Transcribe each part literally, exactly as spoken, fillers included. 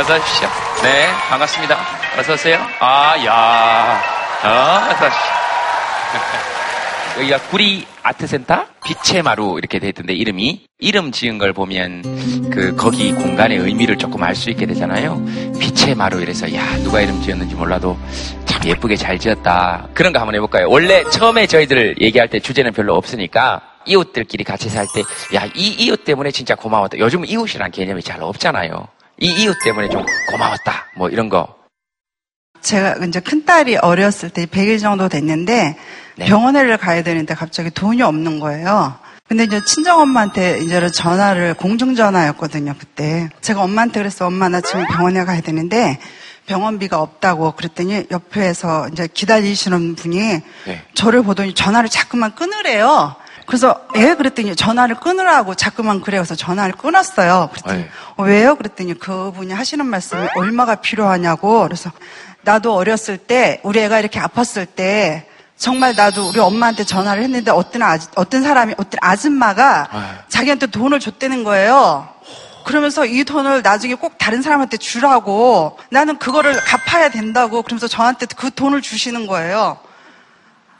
어서 오십시오. 네, 반갑습니다. 어서 오세요. 아, 야, 어, 어서 오십시오. 여기가 구리 아트센터 빛의 마루 이렇게 돼 있던데, 이름이 이름 지은 걸 보면 그 거기 공간의 의미를 조금 알 수 있게 되잖아요. 빛의 마루 이래서 야, 누가 이름 지었는지 몰라도 참 예쁘게 잘 지었다. 그런 거 한번 해볼까요? 원래 처음에 저희들 얘기할 때 주제는 별로 없으니까 이웃들끼리 같이 살 때 야, 이 이웃 때문에 진짜 고마웠다. 요즘 이웃이란 개념이 잘 없잖아요. 이 이웃 때문에 좀 고마웠다. 뭐 이런 거. 제가 이제 큰딸이 어렸을 때 백 일 정도 됐는데, 네. 병원을 가야 되는데 갑자기 돈이 없는 거예요. 근데 이제 친정엄마한테 이제 전화를, 공중전화였거든요, 그때. 제가 엄마한테 그랬어. 엄마, 나 지금 병원에 가야 되는데 병원비가 없다고. 그랬더니 옆에서 이제 기다리시는 분이, 네. 저를 보더니 전화를 자꾸만 끊으래요. 그래서 예? 그랬더니 전화를 끊으라고 자꾸만 그래요. 그래서 전화를 끊었어요. 그랬더니 어, 왜요? 그랬더니 그분이 하시는 말씀이 얼마가 필요하냐고. 그래서 나도 어렸을 때 우리 애가 이렇게 아팠을 때 정말 나도 우리 엄마한테 전화를 했는데 어떤 아지, 어떤 사람이, 어떤 아줌마가 에이. 자기한테 돈을 줬다는 거예요. 그러면서 이 돈을 나중에 꼭 다른 사람한테 주라고, 나는 그거를 갚아야 된다고. 그러면서 저한테 그 돈을 주시는 거예요.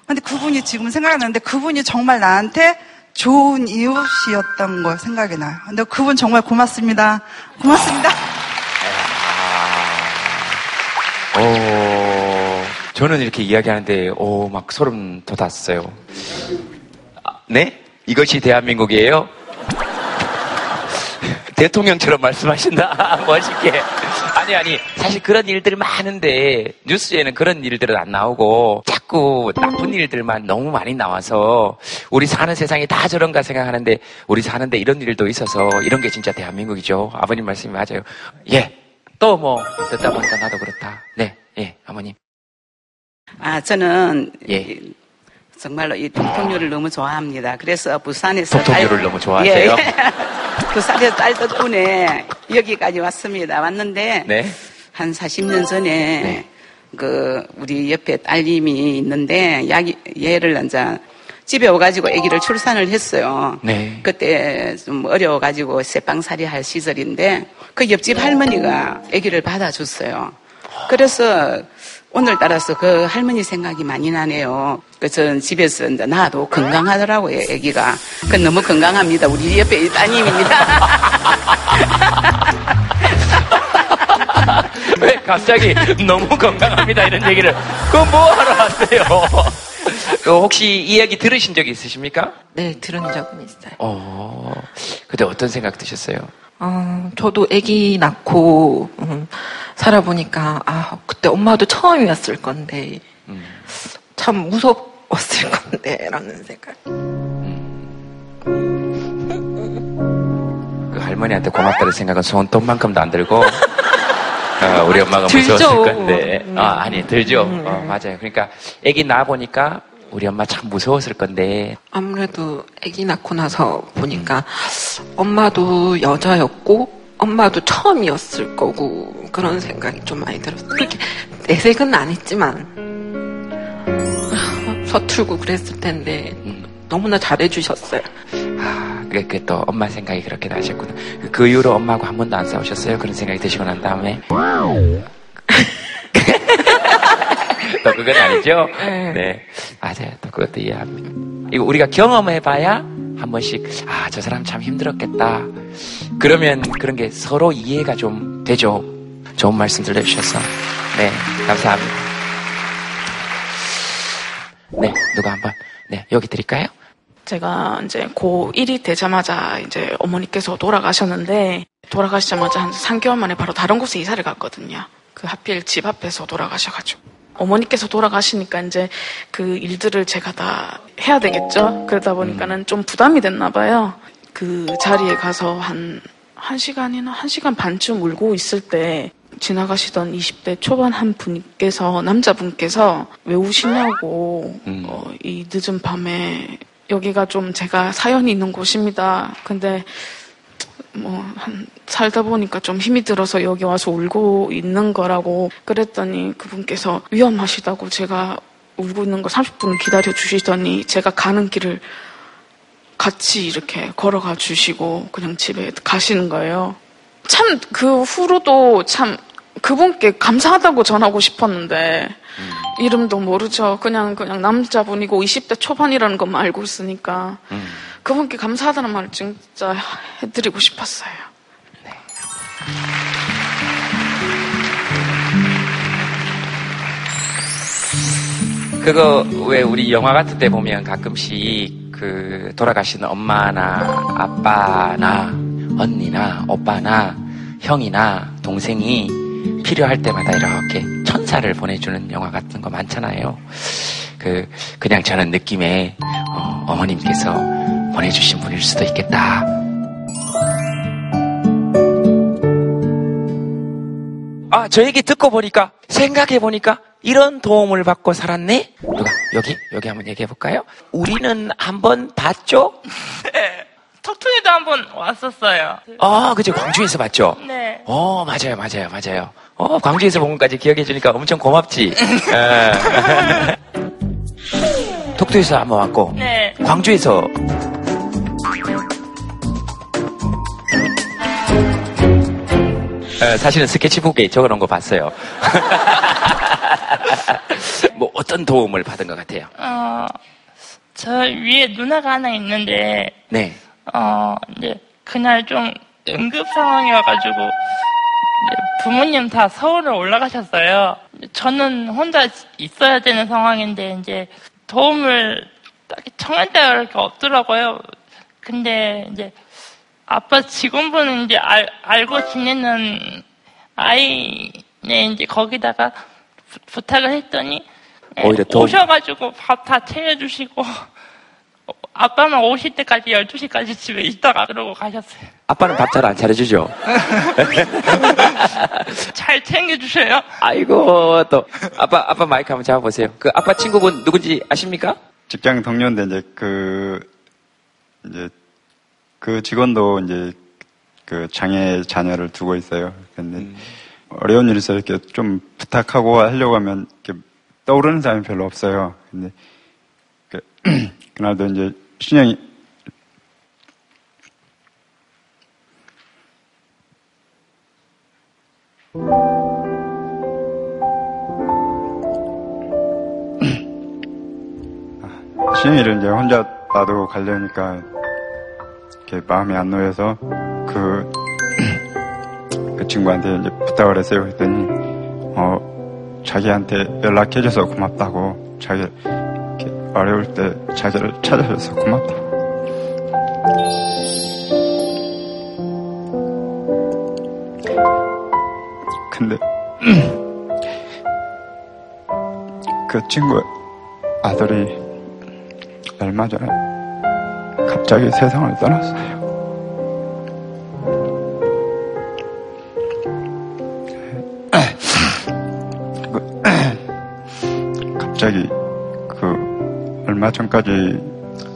근데 그분이 지금 생각났는데 그분이 정말 나한테 좋은 이웃이었던 거 생각이 나요. 근데 그분 정말 고맙습니다. 고맙습니다. 오, 저는 이렇게 이야기하는데 오, 막 소름 돋았어요. 아, 네? 이것이 대한민국이에요? 대통령처럼 말씀하신다. 멋있게. 아니 아니, 사실 그런 일들이 많은데 뉴스에는 그런 일들은 안 나오고 자꾸 나쁜 일들만 너무 많이 나와서 우리 사는 세상이 다 저런가 생각하는데, 우리 사는데 이런 일도 있어서 이런 게 진짜 대한민국이죠. 아버님 말씀이 맞아요. 예. 또 뭐 듣다 보니까 나도 그렇다. 네, 예, 아버님. 아, 저는 예. 정말로 이 동통류를 너무 좋아합니다. 그래서 부산에서 동통류를 딸... 너무 좋아하세요? 예. 부산에서 딸 덕분에 여기까지 왔습니다. 왔는데 네? 한 사십 년 전에 네. 그 우리 옆에 딸님이 있는데 야기, 얘를 이제 집에 와가지고 아기를 출산을 했어요. 네. 그때 좀 어려워가지고 새빵살이 할 시절인데 그 옆집 할머니가 아기를 받아줬어요. 그래서 오늘따라서 그 할머니 생각이 많이 나네요. 그래서 집에서 이제 낳아도 건강하더라고요, 아기가. 그 너무 건강합니다. 우리 옆에 따님입니다. 왜 갑자기 너무 건강합니다 이런 얘기를? 그건 뭐 하러 왔어요? 혹시 이 이야기 들으신 적이 있으십니까? 네, 들은 적은 있어요. 어, 그때 어떤 생각 드셨어요? 어, 저도 아기 낳고 음, 살아보니까 아, 그때 엄마도 처음이었을 건데 음. 참 무서웠을 건데 라는 생각. 음. 그 할머니한테 고맙다는 생각은 손톱만큼도 안 들고 어, 우리 엄마가 무서웠을 건데. 음. 아, 아니, 들죠. 음. 어, 맞아요. 그러니까 아기 낳아보니까 우리 엄마 참 무서웠을 건데. 아무래도 아기 낳고 나서 보니까 음. 엄마도 여자였고 엄마도 처음이었을 거고 그런 생각이 좀 많이 들었어요. 그렇게 내색은 아니지만 아, 서툴고 그랬을 텐데 음. 너무나 잘해주셨어요. 아, 그게 또 엄마 생각이 그렇게 나셨구나. 그 이후로 엄마하고 한 번도 안 싸우셨어요? 그런 생각이 드시고 난 다음에? 또 그건 아니죠? 네. 네. 맞아요. 또 그것도 이해합니다. 이거 우리가 경험해봐야 한 번씩, 아, 저 사람 참 힘들었겠다. 그러면 그런 게 서로 이해가 좀 되죠. 좋은 말씀들 해주셔서. 네. 감사합니다. 네. 누가 한 번, 네. 여기 드릴까요? 제가 이제 고일이 되자마자 이제 어머니께서 돌아가셨는데, 돌아가시자마자 한 삼 개월 만에 바로 다른 곳에 이사를 갔거든요. 그 하필 집 앞에서 돌아가셔가지고. 어머니께서 돌아가시니까 이제 그 일들을 제가 다 해야 되겠죠? 그러다 보니까는 좀 부담이 됐나 봐요. 그 자리에 가서 한, 한 시간이나 한 시간 반쯤 울고 있을 때 지나가시던 이십 대 초반 한 분께서, 남자분께서 왜 우시냐고, 음. 어, 이 늦은 밤에 여기가 좀 제가 사연이 있는 곳입니다. 근데 뭐, 한, 살다 보니까 좀 힘이 들어서 여기 와서 울고 있는 거라고 그랬더니 그분께서 위험하시다고 제가 울고 있는 거 삼십 분 기다려 주시더니 제가 가는 길을 같이 이렇게 걸어가 주시고 그냥 집에 가시는 거예요. 참 그 후로도 참 그분께 감사하다고 전하고 싶었는데 음. 이름도 모르죠. 그냥 그냥 남자분이고 이십 대 초반이라는 것만 알고 있으니까 음. 그분께 감사하다는 말을 진짜 해드리고 싶었어요. 네. 그거 왜 우리 영화 같은 데 보면 가끔씩 그 돌아가신 엄마나 아빠나 언니나 오빠나 형이나 동생이 필요할 때마다 이렇게 천사를 보내주는 영화 같은 거 많잖아요. 그, 그냥 저는 느낌에 어, 어머님께서 보내주신 분일 수도 있겠다. 아, 저 얘기 듣고 보니까, 생각해보니까 이런 도움을 받고 살았네? 누가, 여기? 여기 한번 얘기해볼까요? 우리는 한번 봤죠? 네. 톡투에도 한번 왔었어요. 아, 그죠? 광주에서 봤죠? 네. 어, 맞아요, 맞아요, 맞아요. 어, 광주에서 본 것까지 기억해주니까 엄청 고맙지? 톡투에서 한번 왔고. 네. 광주에서. 에, 사실은 스케치북에 적어놓은 거 봤어요. 뭐 어떤 도움을 받은 것 같아요? 어, 저 위에 누나가 하나 있는데, 네. 어, 이제 그날 좀 응급 상황이어가지고 부모님 다 서울을 올라가셨어요. 저는 혼자 있어야 되는 상황인데 이제 도움을 딱히 청할 데가 이렇게 없더라고요. 근데 이제 아빠 직원분은 이제 알, 알고 지내는 아이네, 이제 거기다가 부, 부탁을 했더니 오히려 더... 오셔가지고 밥 다 차려주시고 아빠만 오실 때까지 열두 시까지 집에 있다가 그러고 가셨어요. 아빠는 밥 잘 안 차려주죠? 잘 챙겨주셔요? 아이고, 또 아빠 아빠 마이크 한번 잡아보세요. 그 아빠 친구분 누군지 아십니까? 직장 동료인데 이제 그 이제 그 직원도 이제 그 장애 자녀를 두고 있어요. 근데 음. 어려운 일이 있어서 이렇게 좀 부탁하고 하려고 하면 이렇게 떠오르는 사람이 별로 없어요. 근데 그, 그날도 이제 신영이 신영이를 이제 혼자 놔두고 가려니까 마음이 안 놓여서 그, 그 친구한테 이제 부탁을 했어요. 그랬더니 어, 자기한테 연락해줘서 고맙다고, 자기 이렇게 어려울 때 자기를 찾아줘서 고맙다고. 근데 그 친구 아들이 얼마 전에 갑자기 세상을 떠났어요. 갑자기 그 얼마 전까지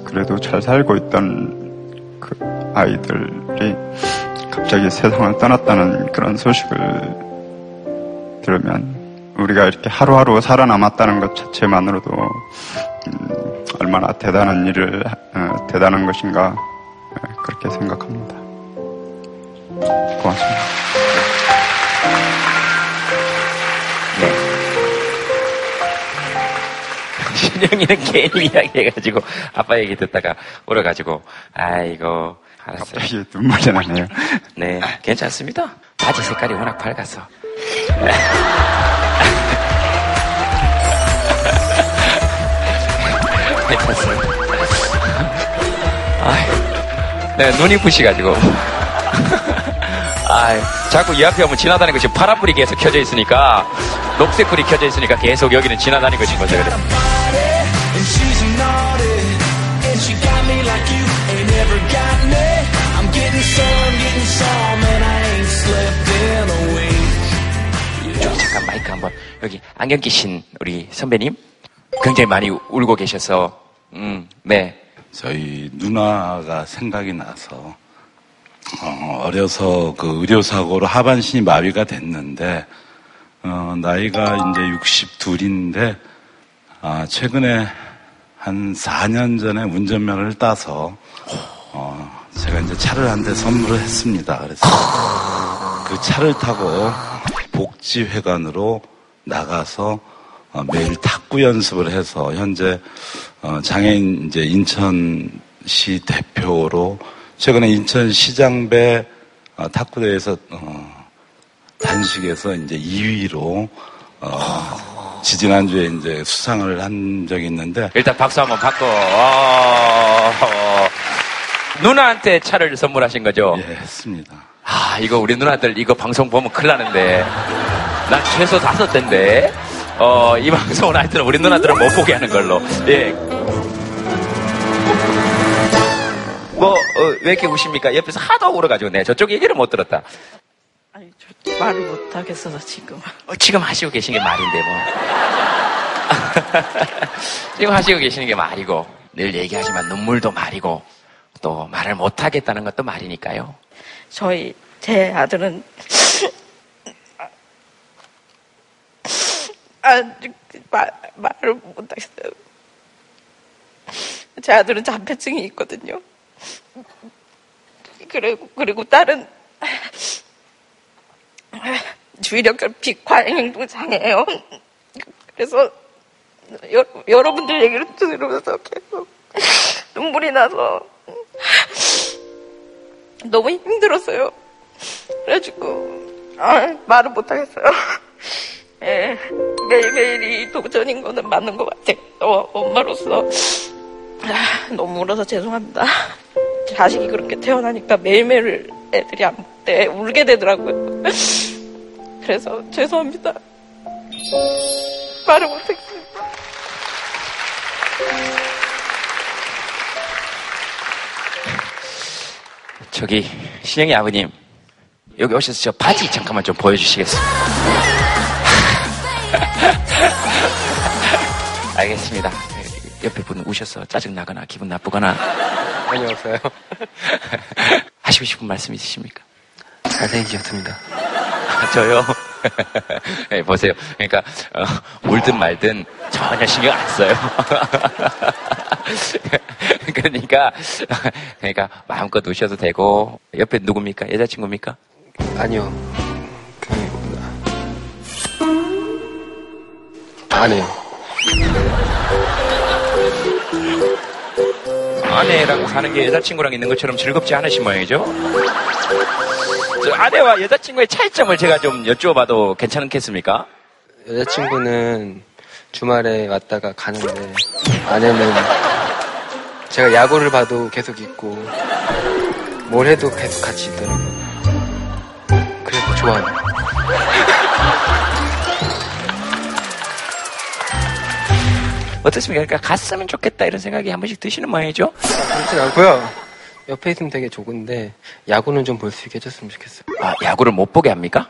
그래도 잘 살고 있던 그 아이들이 갑자기 세상을 떠났다는 그런 소식을 들으면 우리가 이렇게 하루하루 살아남았다는 것 자체만으로도 음, 얼마나 대단한 일을 어, 대단한 것인가, 그렇게 생각합니다. 고맙습니다. 네. 신영이는 괜히 이야기해가지고 아빠 얘기 듣다가 울어가지고 아이고 알았어요. 갑자기 눈물이 나네요. 네, 괜찮습니다. 바지 색깔이 워낙 밝아서. 괜찮습니다. 아이, 네, 눈이 부시가지고. 아이, 자꾸 이 앞에 오면 지나다니는 것이 파란 불이 계속 켜져 있으니까, 녹색 불이 켜져 있으니까 계속 여기는 지나다니는 것인 거죠. 그래. 좀 잠깐 마이크 한번. 여기 안경 끼신 우리 선배님 굉장히 많이 울고 계셔서. 음, 네. 저희 누나가 생각이 나서, 어, 어려서 그 의료사고로 하반신이 마비가 됐는데, 어, 나이가 이제 육십이인데, 아, 최근에 한 사 년 전에 운전면허를 따서, 어, 제가 이제 차를 한 대 선물을 했습니다. 그래서 그 차를 타고 복지회관으로 나가서 매일 탁구 연습을 해서 현재 장애인 이제 인천시 대표로 최근에 인천시장배 탁구대회에서 단식에서 이제 이 위로 어, 지지난주에 이제 수상을 한 적이 있는데 일단 박수 한번 받고 어, 어. 누나한테 차를 선물하신 거죠? 예, 했습니다. 아, 이거 우리 누나들 이거 방송 보면 큰일 나는데 난 최소 다섯 대인데 어, 이 방송은 하여튼 우리 누나들은 못 보게 하는 걸로. 예. 뭐, 어, 왜 이렇게 우십니까? 옆에서 하도 울어가지고 네, 저쪽 얘기를 못 들었다. 아니, 저 말을 못 하겠어서 지금. 어, 지금 하시고 계신 게 말인데 뭐. 지금 하시고 계시는 게 말이고 늘 얘기하지만 눈물도 말이고 또 말을 못 하겠다는 것도 말이니까요. 저희 제 아들은 아, 말, 말을 못 하겠어요. 제 아들은 자폐증이 있거든요. 그리고 그리고 딸은 주의력결 비과잉 행동장애예요. 그래서 여, 여러분들 얘기를 들으면서 계속 눈물이 나서 너무 힘들었어요. 그래가지고 아, 말을 못하겠어요. 예, 매일매일이 도전인 거는 맞는 것 같아요. 어, 엄마로서 아, 너무 울어서 죄송합니다. 자식이 그렇게 태어나니까 매일매일 애들이 안 때 울게 되더라고요. 그래서 죄송합니다. 말을 못했어요. 저기 신영이 아버님 여기 오셔서 저 바지 잠깐만 좀 보여주시겠어요? 알겠습니다. 옆에 분 오셔서 짜증나거나 기분 나쁘거나 안녕하세요. 하시고 싶은 말씀 있으십니까? 잘생긴 기억입니다. 아, 저요? 네, 보세요. 그러니까 어, 울든 말든 전혀 신경 안 써요. 그러니까 그러니까 마음껏 우셔도 되고. 옆에 누굽니까? 여자친구입니까? 아니요. 아내요. 아내랑 사는 게 여자친구랑 있는 것처럼 즐겁지 않으신 모양이죠? 아내와 여자친구의 차이점을 제가 좀 여쭤봐도 괜찮겠습니까? 여자친구는 주말에 왔다가 가는데 아내는 제가 야구를 봐도 계속 있고 뭘 해도 계속 같이 있더라고요. 그래서 좋아요. 어떻습니까? 그러니까 갔으면 좋겠다 이런 생각이 한 번씩 드시는 모양이죠? 그렇진 않고요. 옆에 있으면 되게 좋은데 야구는 좀 볼 수 있게 해줬으면 좋겠어요. 아, 야구를 못 보게 합니까?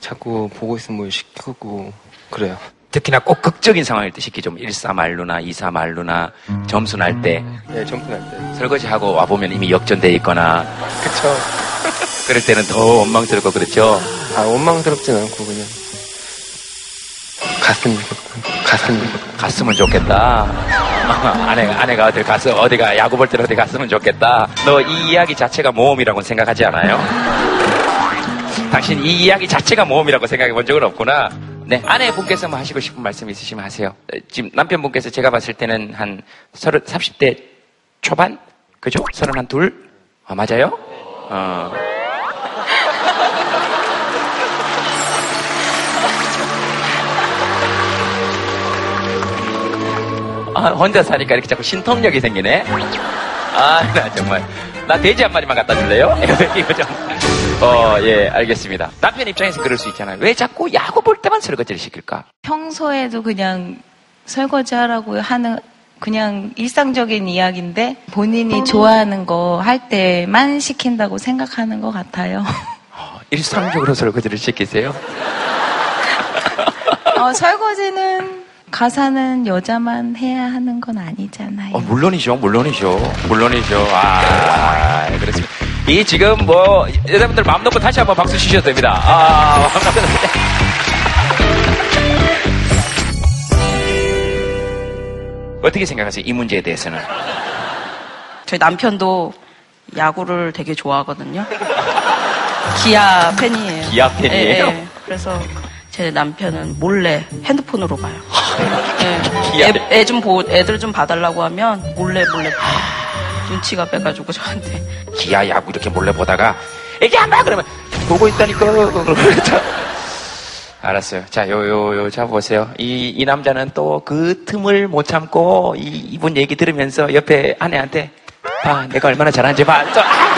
자꾸 보고 있으면 뭘 시키고 그래요. 특히나 꼭 극적인 상황일 때 시키죠. 일사만루나 이사만루나 점수 날 때. 네, 점수 날 때. 설거지하고 와보면 이미 역전돼 있거나. 그쵸. 그럴 때는 더 원망스럽고 그렇죠? 아, 원망스럽진 않고 그냥. 갔으면 좋겠다. 갔으면 좋겠다. 갔으면 좋겠다. 아내가, 아내가 어디 갔어, 어디가, 야구 볼 때 어디 갔으면 좋겠다. 너 이 이야기 자체가 모험이라고 생각하지 않아요? 당신 이 이야기 자체가 모험이라고 생각해 본 적은 없구나. 네, 아내분께서 뭐 하시고 싶은 말씀 있으시면 하세요. 지금 남편분께서 제가 봤을 때는 한 서른, 삼십 대 초반? 그죠? 서른한 둘? 아, 맞아요? 어. 아, 혼자 사니까 이렇게 자꾸 신통력이 생기네. 아, 나 정말. 나 돼지 한 마리만 갖다 줄래요? 이거 좀. 어, 예, 알겠습니다. 남편 입장에서 그럴 수 있잖아요. 왜 자꾸 야구 볼 때만 설거지를 시킬까? 평소에도 그냥 설거지 하라고 하는, 그냥 일상적인 이야기인데 본인이 좋아하는 거 할 때만 시킨다고 생각하는 것 같아요. 어, 일상적으로 설거지를 시키세요? 어, 설거지는 가사는 여자만 해야 하는 건 아니잖아요. 어, 물론이죠, 물론이죠, 물론이죠. 아, 그렇습니다. 이 지금 뭐 여러분들 마음 놓고 다시 한번 박수 치셔도 됩니다. 아, 마음 놓고. 어떻게 생각하세요, 이 문제에 대해서는? 저희 남편도 야구를 되게 좋아하거든요. 기아 팬이에요. 기아 팬이에요? 네, 네. 그래서 제 남편은 몰래 핸드폰으로 봐요. 네. 애 좀 보고 애들 좀 봐달라고 하면 몰래 몰래 눈치가 빼가지고 저한테 기아 야구 이렇게 몰래 보다가 이게 안 봐 그러면 보고 있다니까. 알았어요. 자, 요, 요, 요, 자, 보세요. 이, 이 남자는 또 그 틈을 못 참고, 이, 이분 얘기 들으면서 옆에 아내한테, 아, 내가 얼마나 잘하는지 봐. 또, 아!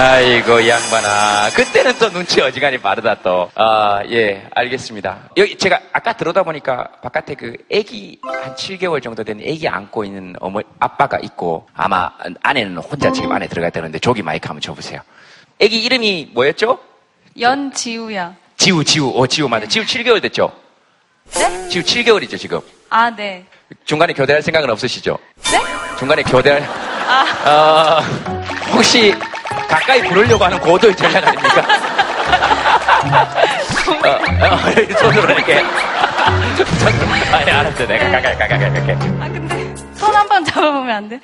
아이고, 양반아. 그때는 또 눈치 어지간히 빠르다, 또. 아, 예, 알겠습니다. 여기 제가 아까 들어다 보니까 바깥에 그 애기, 한 칠 개월 정도 된 애기 안고 있는 어머, 아빠가 있고, 아마 아내는 혼자 지금 안에 들어가야 되는데, 저기 마이크 한번 줘보세요. 애기 이름이 뭐였죠? 연지우야. 지우, 지우. 어, 지우 맞아. 지우 칠 개월 됐죠? 네? 지우 칠 개월이죠, 지금? 아, 네. 중간에 교대할 생각은 없으시죠? 네? 중간에 교대할. 아. 어, 혹시, 가까이 부르려고 하는 고도의 전략 아닙니까? 어, 어, 손으로 이렇게. 손으로. 아니, 알았어. 내가 가까이, 가까이, 가까이. 아, 근데 손 한 번 잡아보면 안 돼?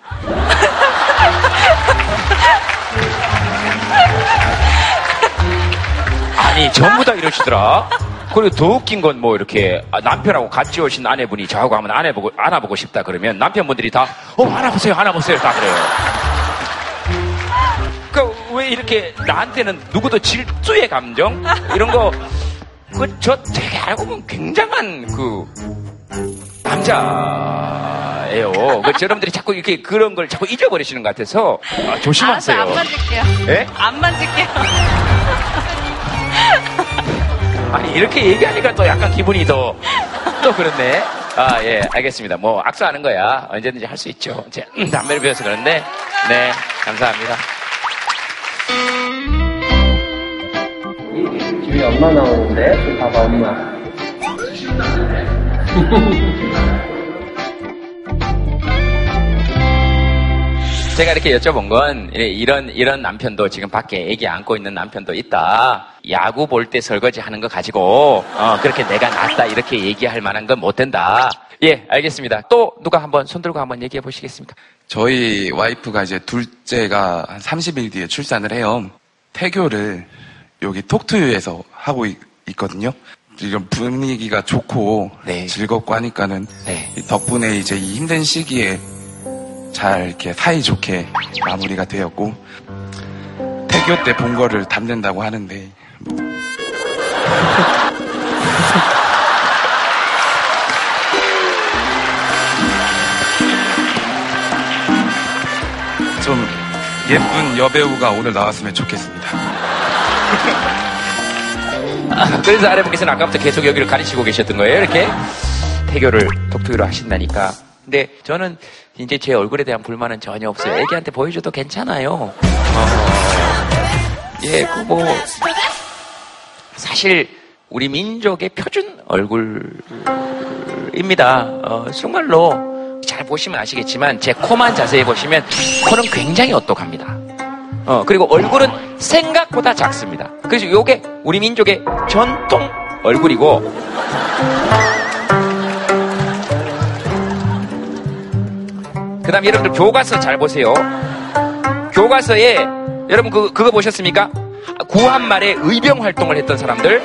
아니, 전부 다 이러시더라. 그리고 더 웃긴 건 뭐 이렇게 남편하고 같이 오신 아내분이 저하고 한번 안아보고, 안아보고 싶다 그러면 남편분들이 다, 어, 안아보세요, 안아보세요. 다 그래요. 왜 이렇게 나한테는 누구도 질투의 감정? 이런 거, 그, 저 되게 알고 보면 굉장한 그, 남자예요. 그, 여러분들이 자꾸 이렇게 그런 걸 자꾸 잊어버리시는 것 같아서, 아, 조심하세요. 알았어, 안 만질게요. 예? 안 만질게요. 아니, 이렇게 얘기하니까 또 약간 기분이 더, 또 그렇네. 아, 예, 알겠습니다. 뭐, 악수하는 거야. 언제든지 할 수 있죠. 제, 음, 담배를 피워서 그런데, 네, 감사합니다. 우리 엄마 나오는데? 봐봐, 엄마. 제가 이렇게 여쭤본 건, 이런, 이런 남편도 지금 밖에 애기 안고 있는 남편도 있다. 야구 볼 때 설거지 하는 거 가지고, 어, 그렇게 내가 낫다. 이렇게 얘기할 만한 건 못 된다. 예, 알겠습니다. 또 누가 한번 손 들고 한번 얘기해 보시겠습니까? 저희 와이프가 이제 둘째가 한 삼십 일 뒤에 출산을 해요. 태교를 여기 톡투유에서 하고 있, 있거든요. 이런 분위기가 좋고 네. 즐겁고 하니까는 네. 덕분에 이제 이 힘든 시기에 잘 이렇게 사이좋게 마무리가 되었고 태교 때 본 거를 담는다고 하는데 뭐. 좀 예쁜 여배우가 오늘 나왔으면 좋겠습니다. 아, 그래서 아내분께서는 아까부터 계속 여기를 가리시고 계셨던 거예요. 이렇게 태교를 독특으로 하신다니까. 근데 저는 이제 제 얼굴에 대한 불만은 전혀 없어요. 애기한테 보여줘도 괜찮아요. 어. 예, 그 뭐 사실 우리 민족의 표준 얼굴입니다. 어, 정말로 잘 보시면 아시겠지만 제 코만 자세히 보시면 코는 굉장히 오똑합니다. 어, 그리고 얼굴은 생각보다 작습니다. 그래서 요게 우리 민족의 전통 얼굴이고. 그 다음에 여러분들 교과서 잘 보세요. 교과서에, 여러분 그, 그거 보셨습니까? 구한말에 의병 활동을 했던 사람들.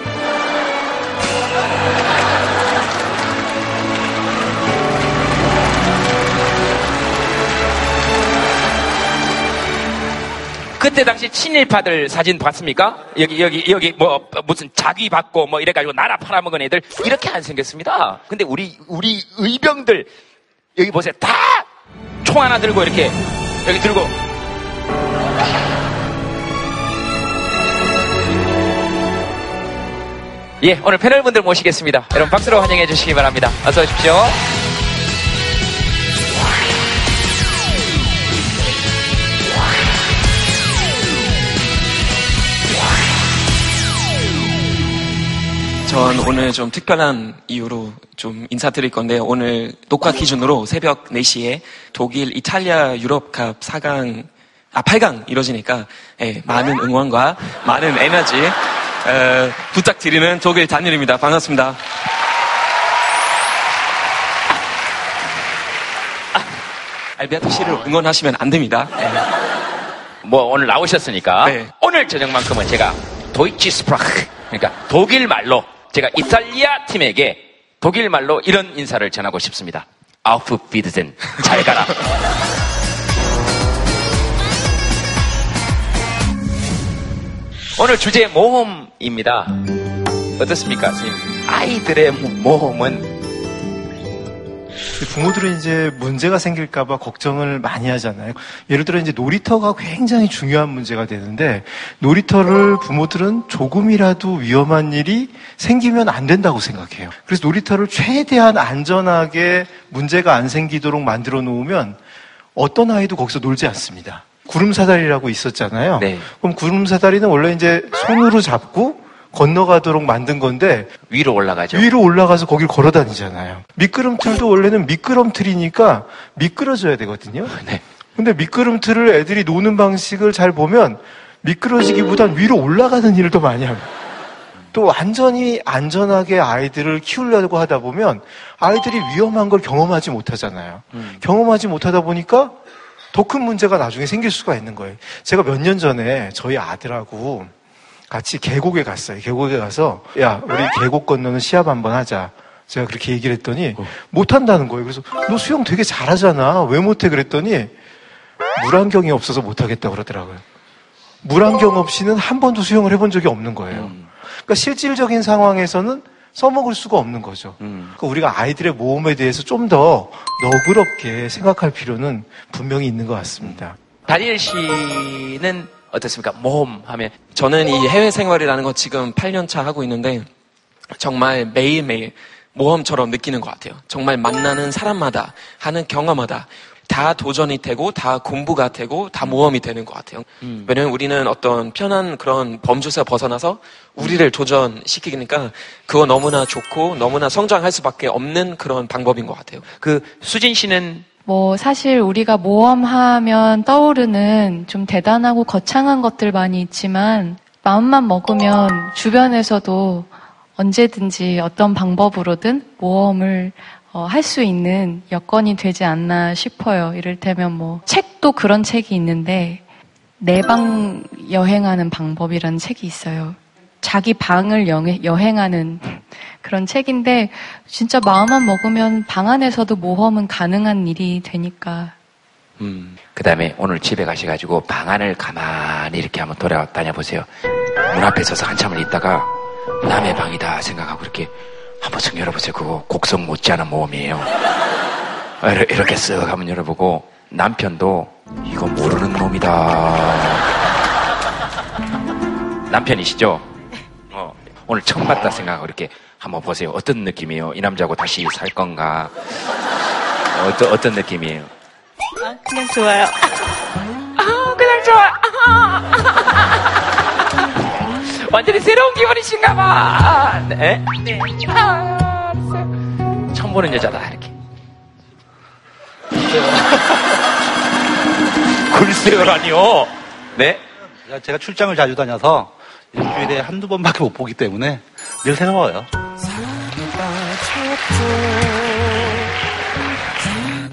그때 당시 친일파들 사진 봤습니까? 여기, 여기, 여기, 뭐, 무슨 자기 받고 뭐 이래가지고 나라 팔아먹은 애들 이렇게 안 생겼습니다. 근데 우리, 우리 의병들, 여기 보세요. 다 총 하나 들고 이렇게, 여기 들고. 예, 오늘 패널분들 모시겠습니다. 여러분 박수로 환영해 주시기 바랍니다. 어서 오십시오. 전 오늘 좀 특별한 이유로 좀 인사드릴 건데 오늘 녹화 기준으로 새벽 네 시에 독일, 이탈리아, 유럽컵 사 강, 아 팔 강 이뤄지니까 예, 많은 응원과 많은 에너지 어, 부탁드리는 독일 단일입니다. 반갑습니다. 알베아트 씨를 응원하시면 안 됩니다. 네. 뭐 오늘 나오셨으니까 네. 오늘 저녁만큼은 제가 도이치 스프라크 그러니까 독일 말로 제가 이탈리아 팀에게 독일 말로 이런 인사를 전하고 싶습니다. 아우프 비드젠 잘 가라. 오늘 주제 모험입니다. 어떻습니까, 선생님? 아이들의 모험은 부모들은 이제 문제가 생길까봐 걱정을 많이 하잖아요. 예를 들어 이제 놀이터가 굉장히 중요한 문제가 되는데 놀이터를 부모들은 조금이라도 위험한 일이 생기면 안 된다고 생각해요. 그래서 놀이터를 최대한 안전하게 문제가 안 생기도록 만들어 놓으면 어떤 아이도 거기서 놀지 않습니다. 구름 사다리라고 있었잖아요. 네. 그럼 구름 사다리는 원래 이제 손으로 잡고 건너가도록 만든 건데 위로 올라가죠. 위로 올라가서 거길 걸어 다니잖아요. 미끄럼틀도 원래는 미끄럼틀이니까 미끄러져야 되거든요. 네. 근데 미끄럼틀을 애들이 노는 방식을 잘 보면 미끄러지기보단 위로 올라가는 일을 더 많이 합니다. 또 완전히 안전하게 아이들을 키우려고 하다 보면 아이들이 위험한 걸 경험하지 못하잖아요. 음. 경험하지 못하다 보니까 더 큰 문제가 나중에 생길 수가 있는 거예요. 제가 몇 년 전에 저희 아들하고 같이 계곡에 갔어요. 계곡에 가서 야, 우리 계곡 건너는 시합 한번 하자. 제가 그렇게 얘기를 했더니 어. 못한다는 거예요. 그래서 너 수영 되게 잘하잖아. 왜 못해? 그랬더니 물안경이 없어서 못하겠다고 그러더라고요. 물안경 없이는 한 번도 수영을 해본 적이 없는 거예요. 음. 그러니까 실질적인 상황에서는 써먹을 수가 없는 거죠. 음. 그러니까 우리가 아이들의 모험에 대해서 좀 더 너그럽게 생각할 필요는 분명히 있는 것 같습니다. 다니엘 씨는 어떻습니까? 모험하면. 저는 이 해외 생활이라는 거 지금 팔 년 차 하고 있는데 정말 매일매일 모험처럼 느끼는 것 같아요. 정말 만나는 사람마다 하는 경험마다 다 도전이 되고 다 공부가 되고 다 모험이 되는 것 같아요. 음. 왜냐면 우리는 어떤 편한 그런 범주에서 벗어나서 우리를 도전시키니까 그거 너무나 좋고 너무나 성장할 수밖에 없는 그런 방법인 것 같아요. 그 수진 씨는? 뭐 사실 우리가 모험하면 떠오르는 좀 대단하고 거창한 것들 많이 있지만 마음만 먹으면 주변에서도 언제든지 어떤 방법으로든 모험을 어, 할 수 있는 여건이 되지 않나 싶어요. 이를테면 뭐 책도 그런 책이 있는데 내방 여행하는 방법이라는 책이 있어요. 자기 방을 여행하는 그런 책인데 진짜 마음만 먹으면 방 안에서도 모험은 가능한 일이 되니까. 음, 그 다음에 오늘 집에 가셔가지고 방 안을 가만히 이렇게 한번 돌아다녀보세요. 문 앞에 서서 한참을 있다가 남의 방이다 생각하고 이렇게 한 번씩 열어보세요. 그거 곡성 못지않은 모험이에요. 이렇게 쓱 한번 열어보고 남편도 이거 모르는 놈이다. 남편이시죠? 어, 오늘 처음 봤다 생각하고 이렇게 한번 보세요. 어떤 느낌이에요? 이 남자하고 다시 살 건가? 어떤, 어떤 느낌이에요? 아, 그냥 좋아요. 아, 그냥 좋아요. 완전히 새로운 기분이신가 봐. 아, 네? 네. 아, 알았어요. 처음 보는 여자다, 이렇게. 글쎄요라니요. 네? 제가 출장을 자주 다녀서 일주일에 한두 번밖에 못 보기 때문에 늘 새로워요.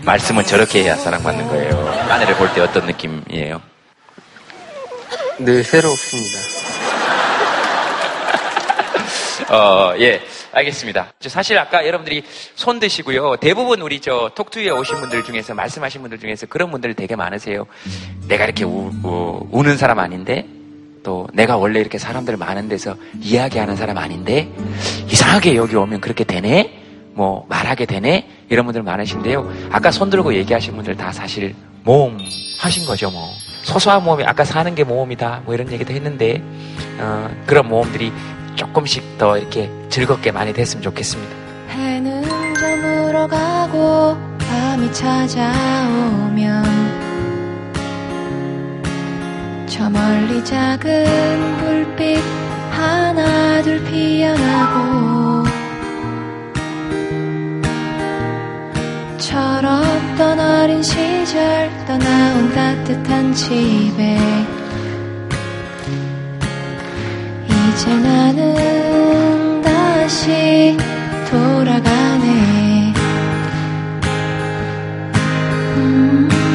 말씀은 저렇게 해야 사랑받는 거예요. 아내를 볼 때 어떤 느낌이에요? 늘 새롭습니다. 어, 예, 알겠습니다. 사실 아까 여러분들이 손 드시고요. 대부분 우리 저 톡투유에 오신 분들 중에서 말씀하신 분들 중에서 그런 분들 되게 많으세요. 내가 이렇게 우, 우, 우는 사람 아닌데 또 내가 원래 이렇게 사람들 많은 데서 이야기하는 사람 아닌데 이상하게 여기 오면 그렇게 되네? 뭐 말하게 되네? 이런 분들 많으신데요. 아까 손 들고 얘기하신 분들 다 사실 모험 하신 거죠 뭐. 소소한 모험이 아까 사는 게 모험이다 뭐 이런 얘기도 했는데 어, 그런 모험들이 조금씩 더 이렇게 즐겁게 많이 됐으면 좋겠습니다. 해는 저물어 가고 밤이 찾아오면 저 멀리 작은 불빛 하나 둘 피어나고 철없던 어린 시절 떠나온 따뜻한 집에 이제 나는 다시 돌아가네. 음.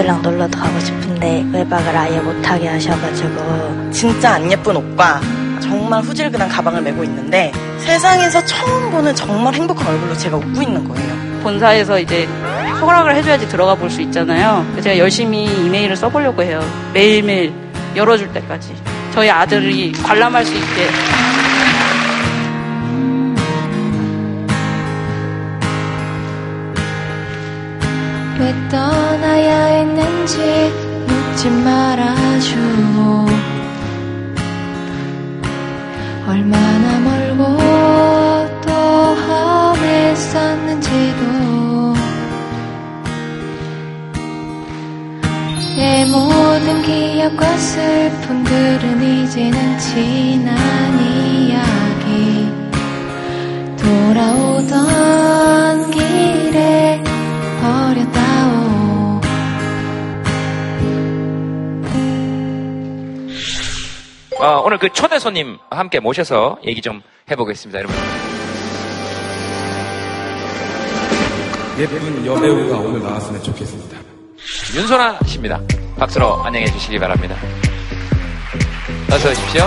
친구들이랑 놀러도 가고 싶은데 외박을 아예 못하게 하셔가지고 진짜 안 예쁜 옷과 정말 후질근한 가방을 메고 있는데 세상에서 처음 보는 정말 행복한 얼굴로 제가 웃고 있는 거예요. 본사에서 이제 허락을 해줘야지 들어가 볼 수 있잖아요. 제가 열심히 이메일을 써보려고 해요. 매일매일 열어줄 때까지 저희 아들이 관람할 수 있게. 왜 떠나야 했는지 묻지 말아주고 얼마나 멀고 또 어디에 있었는지도 내 모든 기억과 슬픔들은 이제는 지난 이야기 돌아오던 길에 버렸다오. 어, 오늘 그 초대 손님 함께 모셔서 얘기 좀 해보겠습니다, 여러분. 예쁜 여배우가 오늘 나왔으면 좋겠습니다. 윤소라 씨입니다. 박수로 환영해 주시기 바랍니다. 어서 오십시오.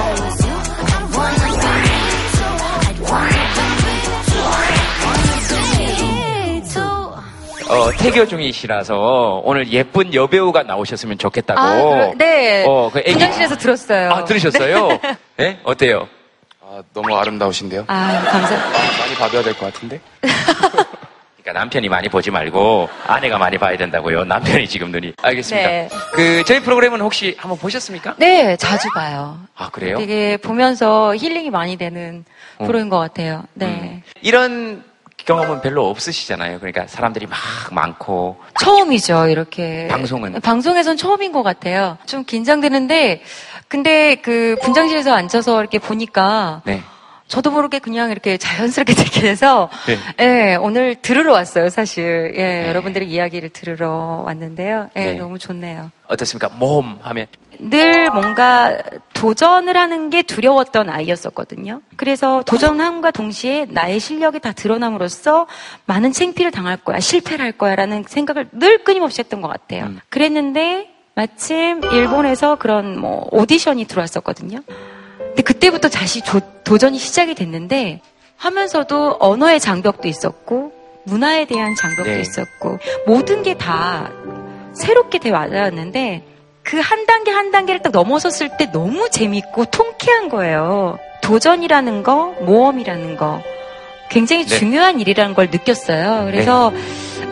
어, 태교 중이시라서 오늘 예쁜 여배우가 나오셨으면 좋겠다고. 아, 그러, 네. 어, 그 애기... 분장실에서 들었어요. 아, 들으셨어요? 네. 네? 어때요? 아, 너무 아름다우신데요? 아, 감사합니다. 아, 많이 봐줘야 될 것 같은데? 그러니까 남편이 많이 보지 말고 아내가 많이 봐야 된다고요. 남편이 지금 눈이. 알겠습니다. 네. 그, 저희 프로그램은 혹시 한번 보셨습니까? 네, 자주 봐요. 아, 그래요? 되게 보면서 힐링이 많이 되는 음. 프로인 것 같아요. 네. 음. 이런 경험은 별로 없으시잖아요. 그러니까 사람들이 막 많고. 처음이죠, 이렇게. 방송은? 방송에선 처음인 것 같아요. 좀 긴장되는데, 근데 그 분장실에서 앉아서 이렇게 보니까. 네. 저도 모르게 그냥 이렇게 자연스럽게 듣게 돼서. 네. 예, 오늘 들으러 왔어요, 사실. 예, 네. 여러분들의 이야기를 들으러 왔는데요. 예, 네. 너무 좋네요. 어떻습니까? 모험 하면? 늘 뭔가 도전을 하는 게 두려웠던 아이였었거든요. 그래서 도전함과 동시에 나의 실력이 다 드러남으로써 많은 창피를 당할 거야, 실패를 할 거야라는 생각을 늘 끊임없이 했던 것 같아요. 음. 그랬는데 마침 일본에서 그런 뭐 오디션이 들어왔었거든요. 근데 그때부터 다시 조, 도전이 시작이 됐는데 하면서도 언어의 장벽도 있었고 문화에 대한 장벽도 네. 있었고 모든 게 다 새롭게 되어 와닿았는데 그 한 단계 한 단계를 딱 넘어섰을 때 너무 재밌고 통쾌한 거예요. 도전이라는 거, 모험이라는 거 굉장히 네. 중요한 일이라는 걸 느꼈어요. 그래서 네.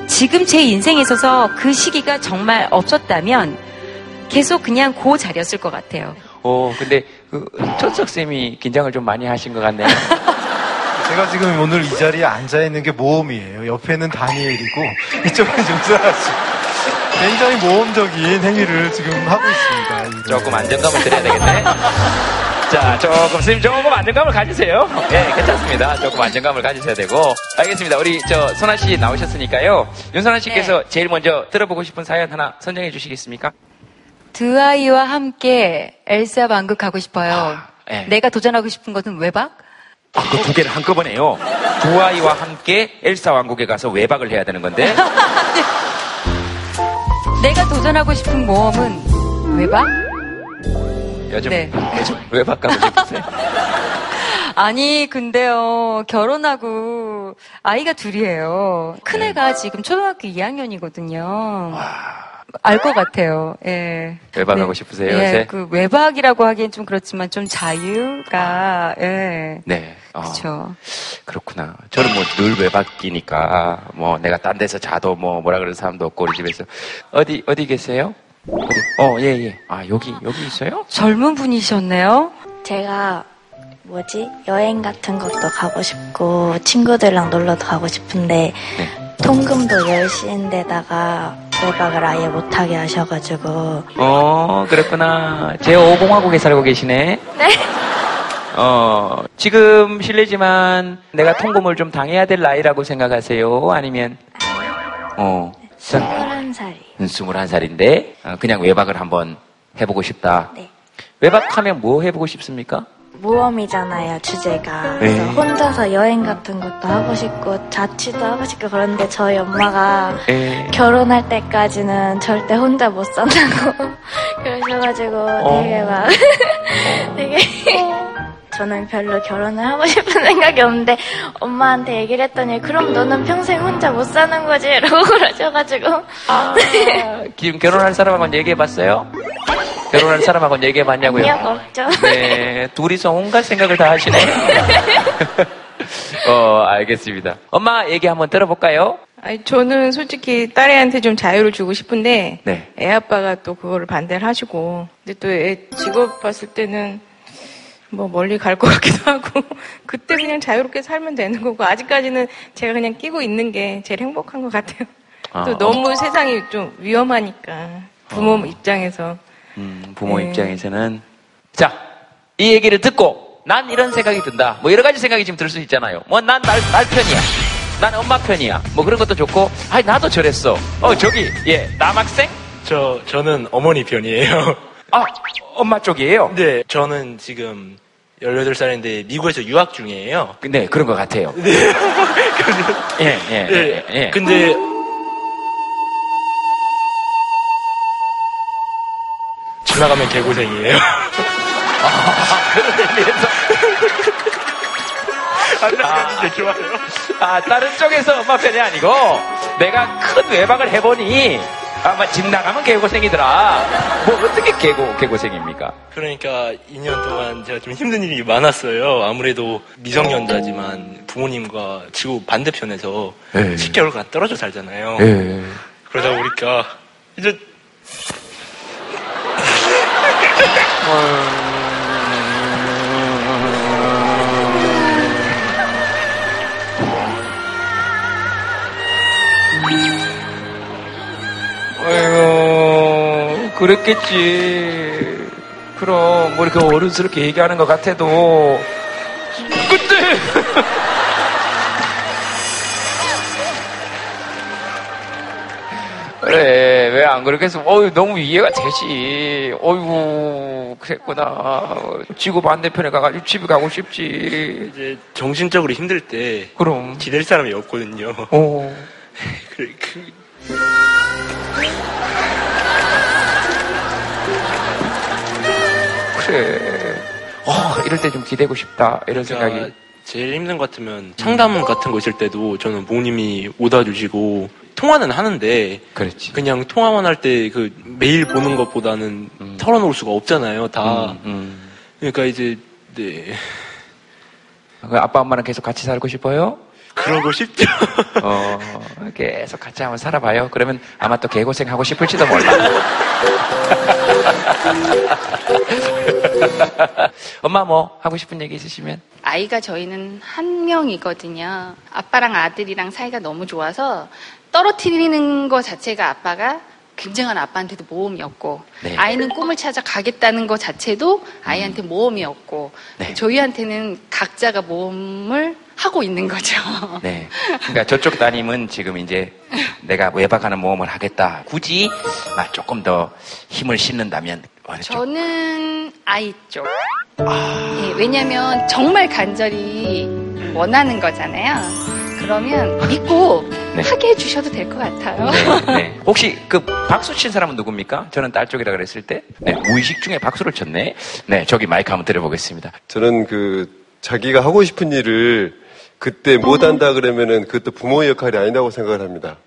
지금 제 인생에 있어서 그 시기가 정말 없었다면 계속 그냥 그 자리였을 것 같아요. 오, 근데 그 천석쌤이 긴장을 좀 많이 하신 것 같네요. 제가 지금 오늘 이 자리에 앉아있는 게 모험이에요. 옆에는 다니엘이고 이쪽은 윤소라 씨. 굉장히 모험적인 행위를 지금 하고 있습니다. 조금 안정감을 드려야 되겠네. 자, 조금, 스님 조금 안정감을 가지세요. 예, 네, 괜찮습니다. 조금 안정감을 가지셔야 되고. 알겠습니다. 우리 저 소나 씨 나오셨으니까요. 윤소라 씨께서 네. 제일 먼저 들어보고 싶은 사연 하나 선정해 주시겠습니까? 두 아이와 함께 엘사 왕국 가고 싶어요. 아, 네. 내가 도전하고 싶은 것은 외박? 아, 그 두 개를 한꺼번에요. 두 아이와 함께 엘사 왕국에 가서 외박을 해야 되는 건데. 내가 도전하고 싶은 모험은 외박? 요즘, 네. 요즘 외박 가고 싶으세요? 아니 근데요 결혼하고 아이가 둘이에요. 큰애가 네. 지금 초등학교 이 학년이거든요. 와... 알 것 같아요. 예. 외박하고 네. 싶으세요? 예. 요새? 그 외박이라고 하기엔 좀 그렇지만 좀 자유가 예. 네. 어, 그렇죠. 그렇구나. 저는 뭐 늘 외박이니까 뭐 내가 딴 데서 자도 뭐 뭐라 그러는 사람도 없고 우리 집에서 어디 어디 계세요? 어디? 어, 예, 예. 아, 여기 여기 있어요? 젊은 분이셨네요. 제가 뭐지? 여행 같은 것도 가고 싶고 친구들이랑 놀러도 가고 싶은데 네. 통금도 열 시인데다가 외박을 아예 못하게 하셔가지고. 어, 그랬구나. 제오 공화국에 살고 계시네. 네. 어, 지금 실례지만 내가 통금을 좀 당해야 될 나이라고 생각하세요? 아니면? 어. 스물한 살이요. 스물한 살인데 그냥 외박을 한번 해보고 싶다. 네. 외박하면 뭐 해보고 싶습니까? 모험이잖아요, 주제가. 그래서 에이. 혼자서 여행 같은 것도 하고 싶고 자취도 하고 싶고 그런데 저희 엄마가 에이. 결혼할 때까지는 절대 혼자 못 산다고 그러셔가지고 어. 되게 막 되게 저는 별로 결혼을 하고 싶은 생각이 없는데 엄마한테 얘기를 했더니 그럼 너는 평생 혼자 못 사는 거지? 라고 그러셔가지고 아, 지금 결혼할 사람하고는 얘기해봤어요? 결혼할 사람하고는 얘기해봤냐고요? 아니요, 없죠. 네, 둘이서 온갖 생각을 다 하시네요. 어, 알겠습니다. 엄마 얘기 한번 들어볼까요? 아니, 저는 솔직히 딸애한테 좀 자유를 주고 싶은데 네. 애 아빠가 또 그거를 반대를 하시고 근데 또 애 직업 봤을 때는 뭐 멀리 갈 것 같기도 하고 그때 그냥 자유롭게 살면 되는 거고 아직까지는 제가 그냥 끼고 있는 게 제일 행복한 것 같아요. 아, 또 너무 어. 세상이 좀 위험하니까 부모 어. 입장에서 음, 부모 네. 입장에서는 자 이 얘기를 듣고 난 이런 생각이 든다 뭐 여러 가지 생각이 지금 들 수 있잖아요. 뭐 난 날 날 편이야, 난 엄마 편이야 뭐 그런 것도 좋고 아이 나도 저랬어 어 저기 예 남학생? 저 저는 어머니 편이에요. 아, 엄마 쪽이에요? 네, 저는 지금 열여덟 살인데 미국에서 유학 중이에요. 네, 그런 것 같아요. 네. 예, 예, 네. 예, 예. 근데 지나가면 개고생이에요. 아, 그런 의미에서 안나가는데 좋아요. 아, 다른 쪽에서 엄마 편이 아니고 내가 큰 외박을 해보니 아마 집 나가면 개고생이더라. 뭐 어떻게 개고, 개고생입니까? 그러니까 이 년 동안 제가 좀 힘든 일이 많았어요. 아무래도 미성년자지만 부모님과 지구 반대편에서 에이. 십 개월간 떨어져 살잖아요. 에이. 그러다 보니까 이제 아이고, 그랬겠지. 그럼, 뭐 이렇게 어른스럽게 얘기하는 것 같아도. 그때! 그래, 왜 안 그렇게 해서, 어유 너무 이해가 되지. 어이구, 그랬구나. 지구 반대편에 가가지고 집에 가고 싶지. 이제 정신적으로 힘들 때. 그럼. 지낼 사람이 없거든요. 어. 그래, 그. 그래. 어, 이럴 때 좀 기대고 싶다 이런 그러니까 생각이 제일 힘든 것 같으면 상담 같은 거 있을 때도 저는 부모님이 오다 주시고 통화는 하는데 그렇지. 그냥 통화만 할 때 그 매일 보는 것보다는 음. 털어놓을 수가 없잖아요 다 음, 음. 그러니까 이제 네. 아빠 엄마랑 계속 같이 살고 싶어요? 그러고 싶죠. 어, 계속 같이 한번 살아봐요. 그러면 아마 또 개고생하고 싶을지도 몰라. 엄마 뭐 하고 싶은 얘기 있으시면? 아이가 저희는 한 명이거든요. 아빠랑 아들이랑 사이가 너무 좋아서 떨어뜨리는 거 자체가 아빠가 굉장한 아빠한테도 모험이었고 네. 아이는 꿈을 찾아 가겠다는 거 자체도 아이한테 음. 모험이었고 네. 저희한테는 각자가 모험을 하고 있는 거죠. 네. 그러니까 저쪽 따님은 지금 이제 내가 외박하는 모험을 하겠다. 굳이 막 조금 더 힘을 싣는다면 어느 쪽? 저는 아이 쪽. 아... 네, 왜냐하면 정말 간절히 원하는 거잖아요. 그러면 믿고 네. 하게 해주셔도 될 것 같아요. 네, 네. 혹시 그 박수 친 사람은 누굽니까? 저는 딸 쪽이라 그랬을 때 네, 무의식 중에 박수를 쳤네. 네, 저기 마이크 한번 드려보겠습니다. 저는 그 자기가 하고 싶은 일을 그때 못한다 그러면은 그것도 부모의 역할이 아니라고 생각을 합니다.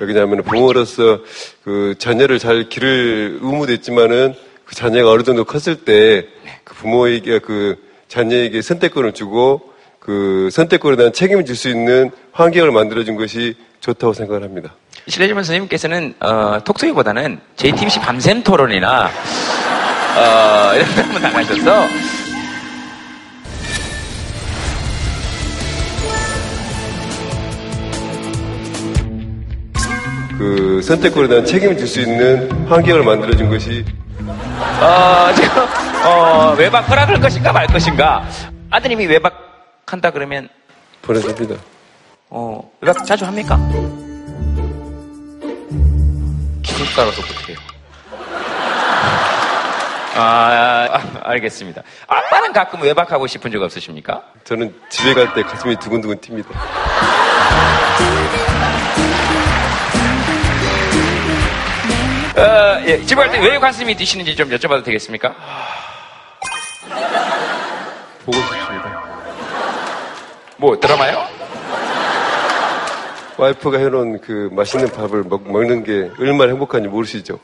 왜냐하면 부모로서 그 자녀를 잘 기를 의무도 있지만은 그 자녀가 어느 정도 컸을 때 그 부모에게 그 자녀에게 선택권을 주고 그 선택권에 대한 책임을 질 수 있는 환경을 만들어준 것이 좋다고 생각을 합니다. 실례지만 선생님께서는 어, 톡톡이보다는 제이티비씨 밤샘 토론이나 어, 이런 데 한번 나가셔서 그 선택권에 대한 책임을 질 수 있는 환경을 만들어준 것이 어, 지금 어, 외박 허락할 것인가 말 것인가 아드님이 외박 한다 그러면 보내줍니다. 어, 외박 자주 합니까? 기술 따라서 못해요. 아, 아, 알겠습니다. 아빠는 가끔 외박하고 싶은 적 없으십니까? 저는 집에 갈 때 가슴이 두근두근 튑니다. 어, 예, 집에 갈 때 왜 가슴이 뛰시는지 좀 여쭤봐도 되겠습니까? 보고 싶습니다. 뭐 드라마요? 와이프가 해놓은 그 맛있는 밥을 먹, 먹는 게 얼마나 행복한지 모르시죠?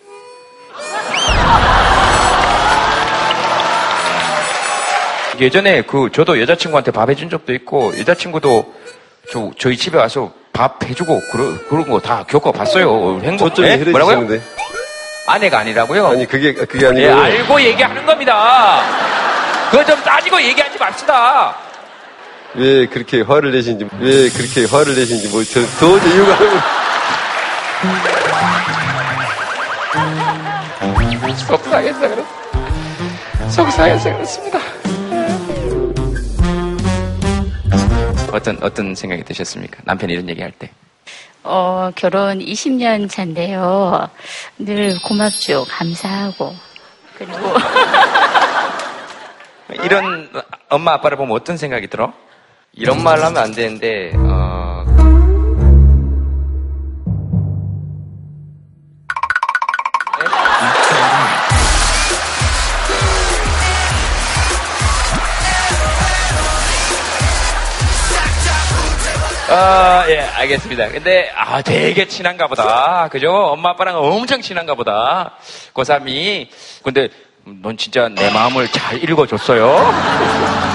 예전에 그 저도 여자친구한테 밥 해준 적도 있고 여자친구도 저, 저희 집에 와서 밥 해주고 그러, 그런 거 다 겪어봤어요. 행복. 저쪽이 네? 뭐라고요? 아내가 아니라고요? 아니 그게 그게 아니고. 예, 알고 얘기하는 겁니다. 그거 좀 따지고 얘기하지 맙시다. 왜 그렇게 화를 내신지, 왜 그렇게 화를 내신지, 뭐, 저, 도저히 이유가. 속상해서 그렇, 속상해서 그렇습니다. 어떤, 어떤 생각이 드셨습니까? 남편이 이런 얘기 할 때. 어, 결혼 이십 년 차인데요. 늘 고맙죠. 감사하고. 그리고. 이런 엄마, 아빠를 보면 어떤 생각이 들어? 이런 말 하면 안 되는데, 어. 아, 예, 알겠습니다. 근데, 아, 되게 친한가 보다. 그죠? 엄마, 아빠랑 엄청 친한가 보다. 고삼이. 근데, 넌 진짜 내 마음을 잘 읽어줬어요.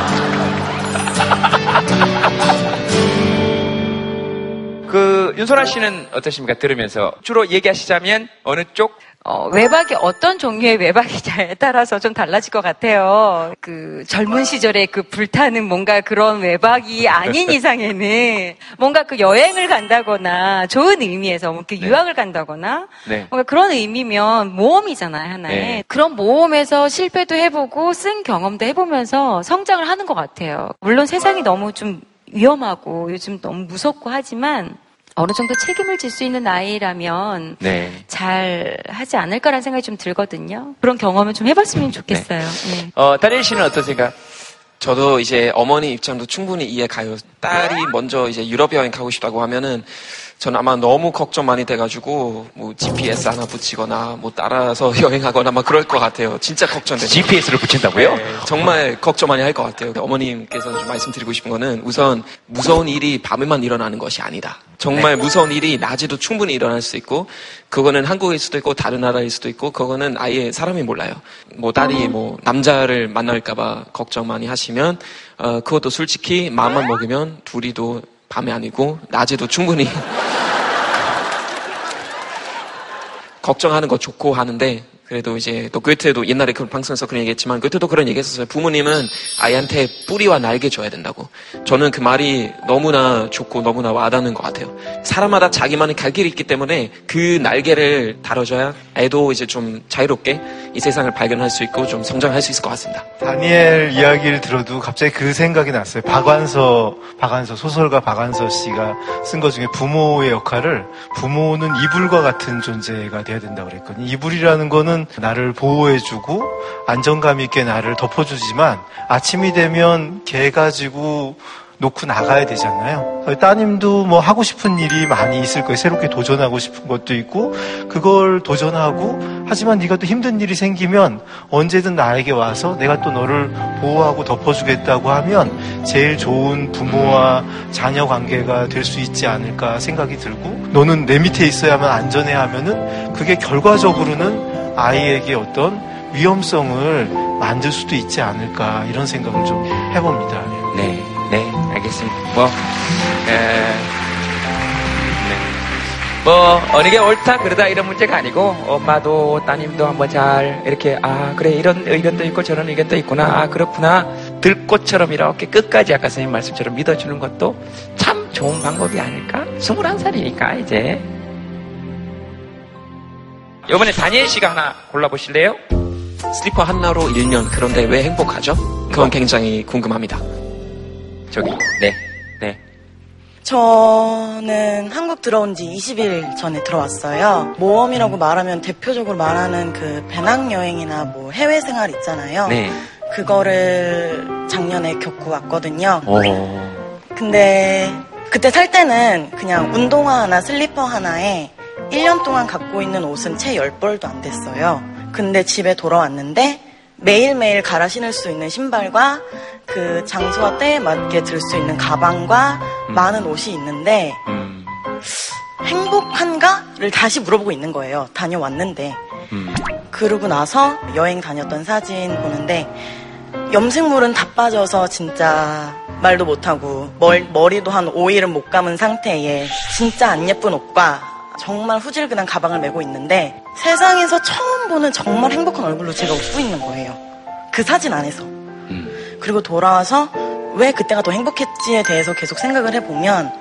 그 윤소라 씨는 어떠십니까? 들으면서 주로 얘기하시자면 어느 쪽? 어, 외박이 어떤 종류의 외박이냐에 따라서 좀 달라질 것 같아요. 그 젊은 시절에 그 불타는 뭔가 그런 외박이 아닌 이상에는 뭔가 그 여행을 간다거나 좋은 의미에서 이렇게 네. 유학을 간다거나 네. 뭔가 그런 의미면 모험이잖아요, 하나의. 네. 그런 모험에서 실패도 해보고 쓴 경험도 해보면서 성장을 하는 것 같아요. 물론 세상이 너무 좀 위험하고 요즘 너무 무섭고 하지만 어느 정도 책임을 질 수 있는 나이라면 네. 잘 하지 않을까라는 생각이 좀 들거든요. 그런 경험을 좀 해봤으면 좋겠어요. 네. 네. 어, 다리엘 씨는 어떤 생각? 저도 이제 어머니 입장도 충분히 이해 가요. 딸이 먼저 이제 유럽 여행 가고 싶다고 하면은 저는 아마 너무 걱정 많이 돼가지고 뭐 지피에스 하나 붙이거나 뭐 따라서 여행하거나 막 그럴 것 같아요. 진짜 걱정돼요. 지피에스를 붙인다고요? 네, 정말 걱정 많이 할 것 같아요. 어머님께서 좀 말씀드리고 싶은 거는 우선 무서운 일이 밤에만 일어나는 것이 아니다. 정말 네. 무서운 일이 낮에도 충분히 일어날 수 있고 그거는 한국일 수도 있고 다른 나라일 수도 있고 그거는 아예 사람이 몰라요. 뭐 딸이 뭐 남자를 만날까봐 걱정 많이 하시면 어, 그것도 솔직히 마음만 먹으면 둘이도 밤이 아니고 낮에도 충분히 걱정하는 거 좋고 하는데 그래도 이제 또 고에테도 옛날에 그 방송에서 그런 얘기했지만 고에테도 그런 얘기했었어요. 부모님은 아이한테 뿌리와 날개 줘야 된다고. 저는 그 말이 너무나 좋고 너무나 와닿는 것 같아요. 사람마다 자기만의 갈 길이 있기 때문에 그 날개를 다뤄줘야 애도 이제 좀 자유롭게 이 세상을 발견할 수 있고 좀 성장할 수 있을 것 같습니다. 다니엘 이야기를 들어도 갑자기 그 생각이 났어요. 박완서, 박완서 소설가 박완서 씨가 쓴 것 중에 부모의 역할을 부모는 이불과 같은 존재가 돼야 된다고 그랬거든요. 이불이라는 거는 나를 보호해주고 안정감 있게 나를 덮어주지만 아침이 되면 개 가지고 놓고 나가야 되잖아요. 따님도 뭐 하고 싶은 일이 많이 있을 거예요. 새롭게 도전하고 싶은 것도 있고 그걸 도전하고 하지만 네가 또 힘든 일이 생기면 언제든 나에게 와서 내가 또 너를 보호하고 덮어주겠다고 하면 제일 좋은 부모와 자녀 관계가 될 수 있지 않을까 생각이 들고 너는 내 밑에 있어야만 안전해 하면은 그게 결과적으로는 아이에게 어떤 위험성을 만들 수도 있지 않을까 이런 생각을 좀 해봅니다. 네, 네, 알겠습니다. 뭐, 에, 네. 뭐 어느 게 옳다 그러다 이런 문제가 아니고 엄마도 따님도 한번 잘 이렇게 아 그래 이런 의견도 있고 저런 의견도 있구나 아 그렇구나 들꽃처럼 이렇게 끝까지 아까 선생님 말씀처럼 믿어주는 것도 참 좋은 방법이 아닐까? 스물한 살이니까 이제. 이번에 다니엘 씨가 하나 골라보실래요? 슬리퍼 하나로 일 년. 그런데 왜 행복하죠? 그건 굉장히 궁금합니다. 저기, 네, 네. 저는 한국 들어온 지 이십 일 전에 들어왔어요. 모험이라고 말하면 대표적으로 말하는 그 배낭여행이나 뭐 해외 생활 있잖아요. 네. 그거를 작년에 겪고 왔거든요. 오. 근데 그때 살 때는 그냥 운동화 하나 슬리퍼 하나에 일 년 동안 갖고 있는 옷은 채 열 벌도 안 됐어요. 근데 집에 돌아왔는데 매일매일 갈아 신을 수 있는 신발과 그 장소와 때에 맞게 들 수 있는 가방과 음. 많은 옷이 있는데 음. 행복한가?를 다시 물어보고 있는 거예요. 다녀왔는데. 음. 그러고 나서 여행 다녔던 사진 보는데 염색물은 다 빠져서 진짜 말도 못하고 멀, 머리도 한 오 일은 못 감은 상태에 진짜 안 예쁜 옷과 정말 후질근한 가방을 메고 있는데 세상에서 처음 보는 정말 행복한 얼굴로 제가 웃고 있는 거예요. 그 사진 안에서. 음. 그리고 돌아와서 왜 그때가 더 행복했지에 대해서 계속 생각을 해보면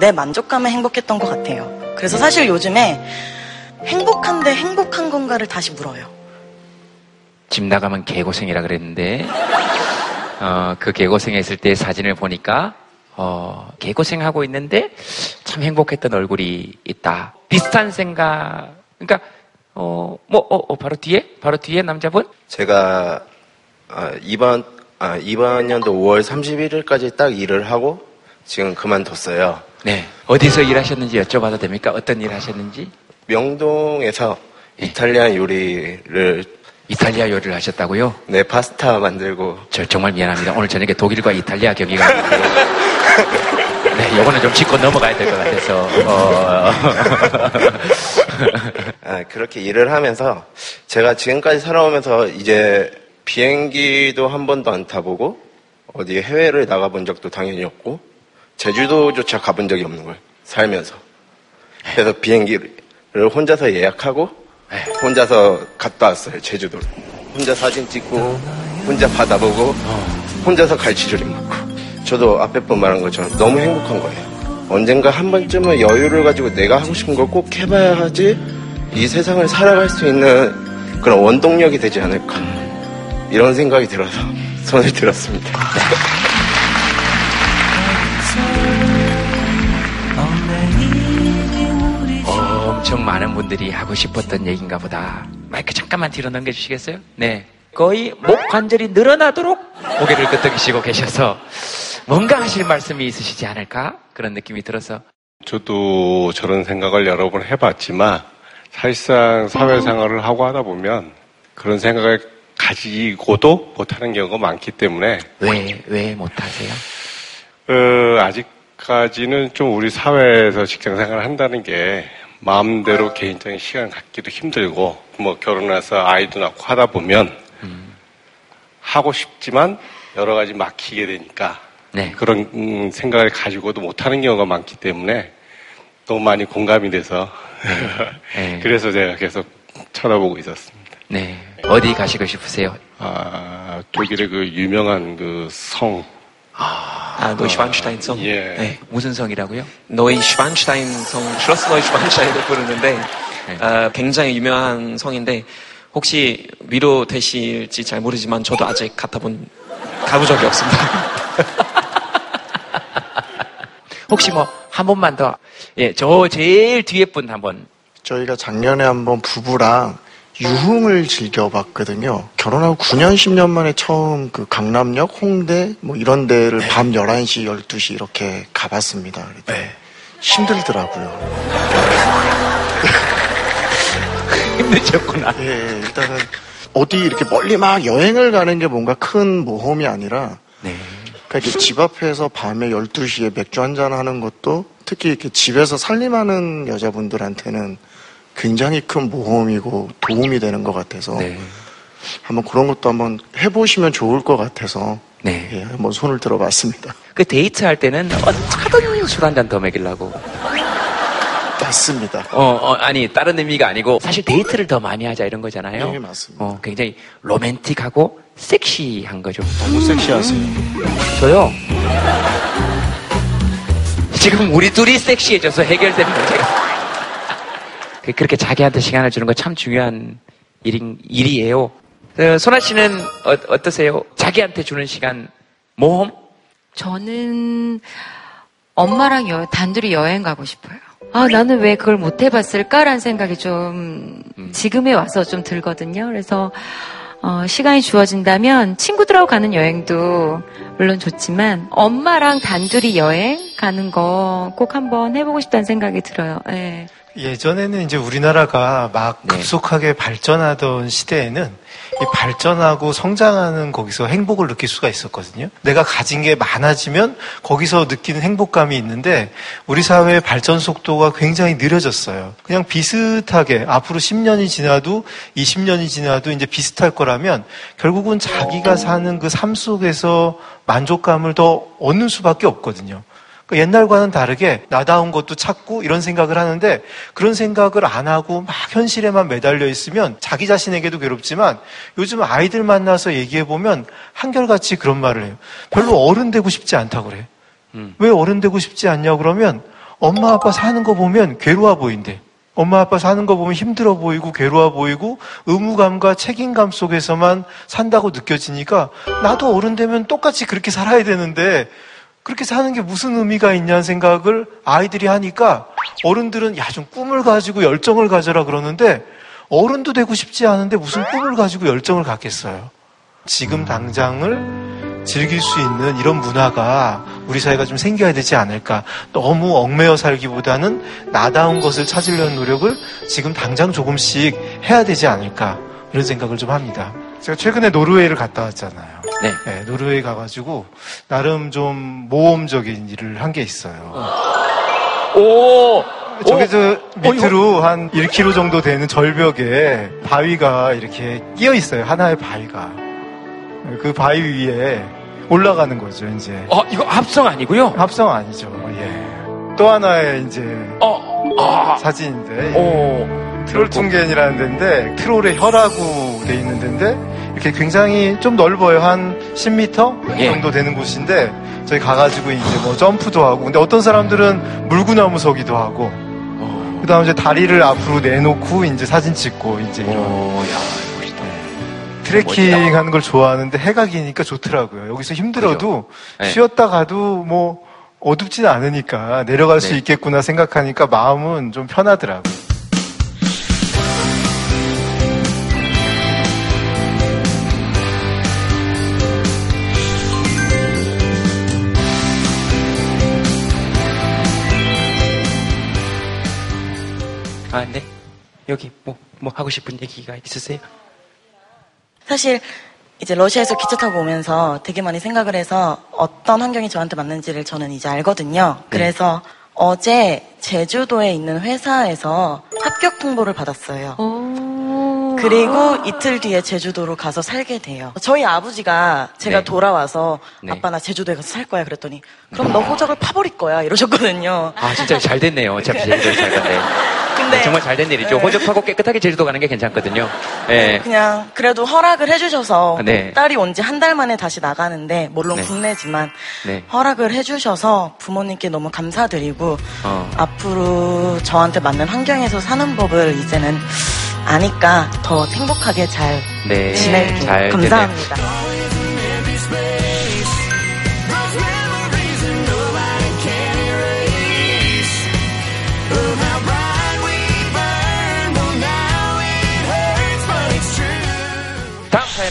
내 만족감에 행복했던 것 같아요. 그래서 사실 요즘에 행복한데 행복한 건가를 다시 물어요. 집 나가면 개고생이라 그랬는데 어, 그 개고생했을 때 사진을 보니까 어, 개고생하고 있는데 참 행복했던 얼굴이 있다. 비슷한 생각. 그러니까 어, 뭐, 어, 어, 바로 뒤에? 바로 뒤에 남자분? 제가 아, 이번 아, 이번 연도 오월 삼십일일까지 딱 일을 하고 지금 그만뒀어요. 네. 어디서 일하셨는지 여쭤봐도 됩니까? 어떤 일 하셨는지? 명동에서 네. 이탈리안 요리를 이탈리아 요리를 하셨다고요? 네, 파스타 만들고. 저 정말 미안합니다. 오늘 저녁에 독일과 이탈리아 경기가 있는데 네, 요거는 좀 짚고 넘어가야 될 것 같아서. 어... 아, 그렇게 일을 하면서 제가 지금까지 살아오면서 이제 비행기도 한 번도 안 타보고 어디 해외를 나가본 적도 당연히 없고 제주도조차 가본 적이 없는 거예요. 살면서. 그래서 비행기를 혼자서 예약하고 혼자서 갔다 왔어요. 제주도로 혼자 사진 찍고 혼자 바다 보고 혼자서 갈치조림 먹고. 저도 앞에 번 말한 것처럼 너무 행복한 거예요. 언젠가 한 번쯤은 여유를 가지고 내가 하고 싶은 걸 꼭 해봐야 하지 이 세상을 살아갈 수 있는 그런 원동력이 되지 않을까 이런 생각이 들어서 손을 들었습니다. 엄청 많은 분들이 하고 싶었던 얘기인가 보다. 마이크 잠깐만 뒤로 넘겨주시겠어요? 네. 거의 목 관절이 늘어나도록 고개를 끄덕이시고 계셔서 뭔가 하실 말씀이 있으시지 않을까? 그런 느낌이 들어서. 저도 저런 생각을 여러 번 해봤지만 사실상 사회생활을 하고 하다 보면 그런 생각을 가지고도 못하는 경우가 많기 때문에. 왜, 왜 못하세요? 어, 아직까지는 좀 우리 사회에서 직장생활을 한다는 게 마음대로 개인적인 시간 갖기도 힘들고 뭐 결혼해서 아이도 낳고 하다 보면 음. 하고 싶지만 여러 가지 막히게 되니까 네. 그런 음, 생각을 가지고도 못하는 경우가 많기 때문에 너무 많이 공감이 돼서 네. 그래서 제가 계속 쳐다보고 있었습니다. 네. 어디 가시고 싶으세요? 아, 독일의 그 유명한 그 성. 아, 아 노이슈반슈타인 성. 예. 네. 무슨 성이라고요? 노이슈반슈타인 성, 슐러스 노이슈반슈타인을 부르는데 네. 어, 굉장히 유명한 성인데 혹시 위로 되실지 잘 모르지만 저도 아직 갔다본 가본 적이 없습니다. 혹시 뭐 한 번만 더, 예, 저 제일 뒤에 분 한 번. 저희가 작년에 한번 부부랑 유흥을 즐겨봤거든요. 결혼하고 구 년, 십 년 만에 처음 그 강남역, 홍대, 뭐 이런 데를 네. 밤 열한 시, 열두 시 이렇게 가봤습니다. 네. 힘들더라고요. 힘드셨구나. 예, 일단은 어디 이렇게 멀리 막 여행을 가는 게 뭔가 큰 모험이 아니라, 네. 그러니까 이렇게 집 앞에서 밤에 열두 시에 맥주 한잔 하는 것도 특히 이렇게 집에서 살림하는 여자분들한테는 굉장히 큰 모험이고 도움이 되는 것 같아서 네. 한번 그런 것도 한번 해보시면 좋을 것 같아서 네. 예, 한번 손을 들어봤습니다. 그 데이트할 때는 어차피 술 한 잔 더 먹이려고. 맞습니다. 어, 어, 아니 다른 의미가 아니고 사실 데이트를 더 많이 하자 이런 거잖아요. 네, 맞습니다. 어, 굉장히 로맨틱하고 섹시한 거죠. 너무 섹시하세요. 저요? 지금 우리 둘이 섹시해져서 해결된 문제가 그렇게 자기한테 시간을 주는 거 참 중요한 일인, 일이에요. 소나 씨는 어, 어떠세요? 자기한테 주는 시간, 모험? 저는 엄마랑 여, 단둘이 여행 가고 싶어요. 아, 나는 왜 그걸 못 해봤을까라는 생각이 좀 음. 지금에 와서 좀 들거든요. 그래서 어, 시간이 주어진다면 친구들하고 가는 여행도 물론 좋지만 엄마랑 단둘이 여행 가는 거 꼭 한번 해보고 싶다는 생각이 들어요. 예. 예전에는 이제 우리나라가 막 급속하게 네. 발전하던 시대에는 이 발전하고 성장하는 거기서 행복을 느낄 수가 있었거든요. 내가 가진 게 많아지면 거기서 느끼는 행복감이 있는데 우리 사회의 발전 속도가 굉장히 느려졌어요. 그냥 비슷하게 앞으로 십 년이 지나도 이십 년이 지나도 이제 비슷할 거라면 결국은 자기가 사는 그 삶 속에서 만족감을 더 얻는 수밖에 없거든요. 옛날과는 다르게 나다운 것도 찾고 이런 생각을 하는데 그런 생각을 안 하고 막 현실에만 매달려 있으면 자기 자신에게도 괴롭지만 요즘 아이들 만나서 얘기해보면 한결같이 그런 말을 해요. 별로 어른 되고 싶지 않다고 그래. 음. 왜 어른 되고 싶지 않냐고 그러면 엄마 아빠 사는 거 보면 괴로워 보인대. 엄마 아빠 사는 거 보면 힘들어 보이고 괴로워 보이고 의무감과 책임감 속에서만 산다고 느껴지니까 나도 어른 되면 똑같이 그렇게 살아야 되는데 그렇게 사는 게 무슨 의미가 있냐는 생각을 아이들이 하니까 어른들은 야, 좀 꿈을 가지고 열정을 가져라 그러는데 어른도 되고 싶지 않은데 무슨 꿈을 가지고 열정을 갖겠어요. 지금 당장을 즐길 수 있는 이런 문화가 우리 사회가 좀 생겨야 되지 않을까. 너무 얽매여 살기보다는 나다운 것을 찾으려는 노력을 지금 당장 조금씩 해야 되지 않을까 이런 생각을 좀 합니다. 제가 최근에 노르웨이를 갔다 왔잖아요. 네. 네, 노르웨이 가가지고 나름 좀 모험적인 일을 한 게 있어요. 오. 저기서 밑으로 한 일 킬로미터 정도 되는 절벽에 바위가 이렇게 끼어 있어요. 하나의 바위가 그 바위 위에 올라가는 거죠. 이제. 어, 이거 합성 아니고요? 합성 아니죠. 예. 또 하나의 이제 어, 아. 사진인데. 오. 트롤퉁겐이라는 데인데 트롤의 혀라고 돼 있는 데인데 이렇게 굉장히 좀 넓어요. 한 십 미터 예. 정도 되는 곳인데 저희 가가지고 이제 뭐 점프도 하고 근데 어떤 사람들은 물구나무 서기도 하고 어. 그 다음에 이제 다리를 앞으로 내놓고 이제 사진 찍고 이제 이런 어, 야, 멋있다. 트레킹 하는 걸 좋아하는데 해가 기니까 좋더라고요. 여기서 힘들어도 그죠? 쉬었다 가도 뭐 어둡진 않으니까 내려갈 네. 수 있겠구나 생각하니까 마음은 좀 편하더라고요. 아, 네. 여기 뭐, 뭐 하고 싶은 얘기가 있으세요? 사실 이제 러시아에서 기차 타고 오면서 되게 많이 생각을 해서 어떤 환경이 저한테 맞는지를 저는 이제 알거든요. 네. 그래서 어제 제주도에 있는 회사에서 합격 통보를 받았어요. 그리고 이틀 뒤에 제주도로 가서 살게 돼요. 저희 아버지가 제가 네. 돌아와서 네. 아빠 나 제주도에 가서 살 거야 그랬더니 그럼 너 호적을 파버릴 거야 이러셨거든요. 아 진짜 잘 됐네요. 어차피 제주도에 잘 갔네. 근데 네, 정말 잘 된 일이죠. 네. 호적 파고 깨끗하게 제주도 가는 게 괜찮거든요. 네. 그냥 그래도 허락을 해주셔서 네. 딸이 온 지 한 달 만에 다시 나가는데 물론 네. 국내지만 네. 허락을 해주셔서 부모님께 너무 감사드리고 어. 앞으로 저한테 맞는 환경에서 사는 법을 이제는 아니까 더 행복하게 잘 네. 지낼게요. 잘 감사합니다. 되네요.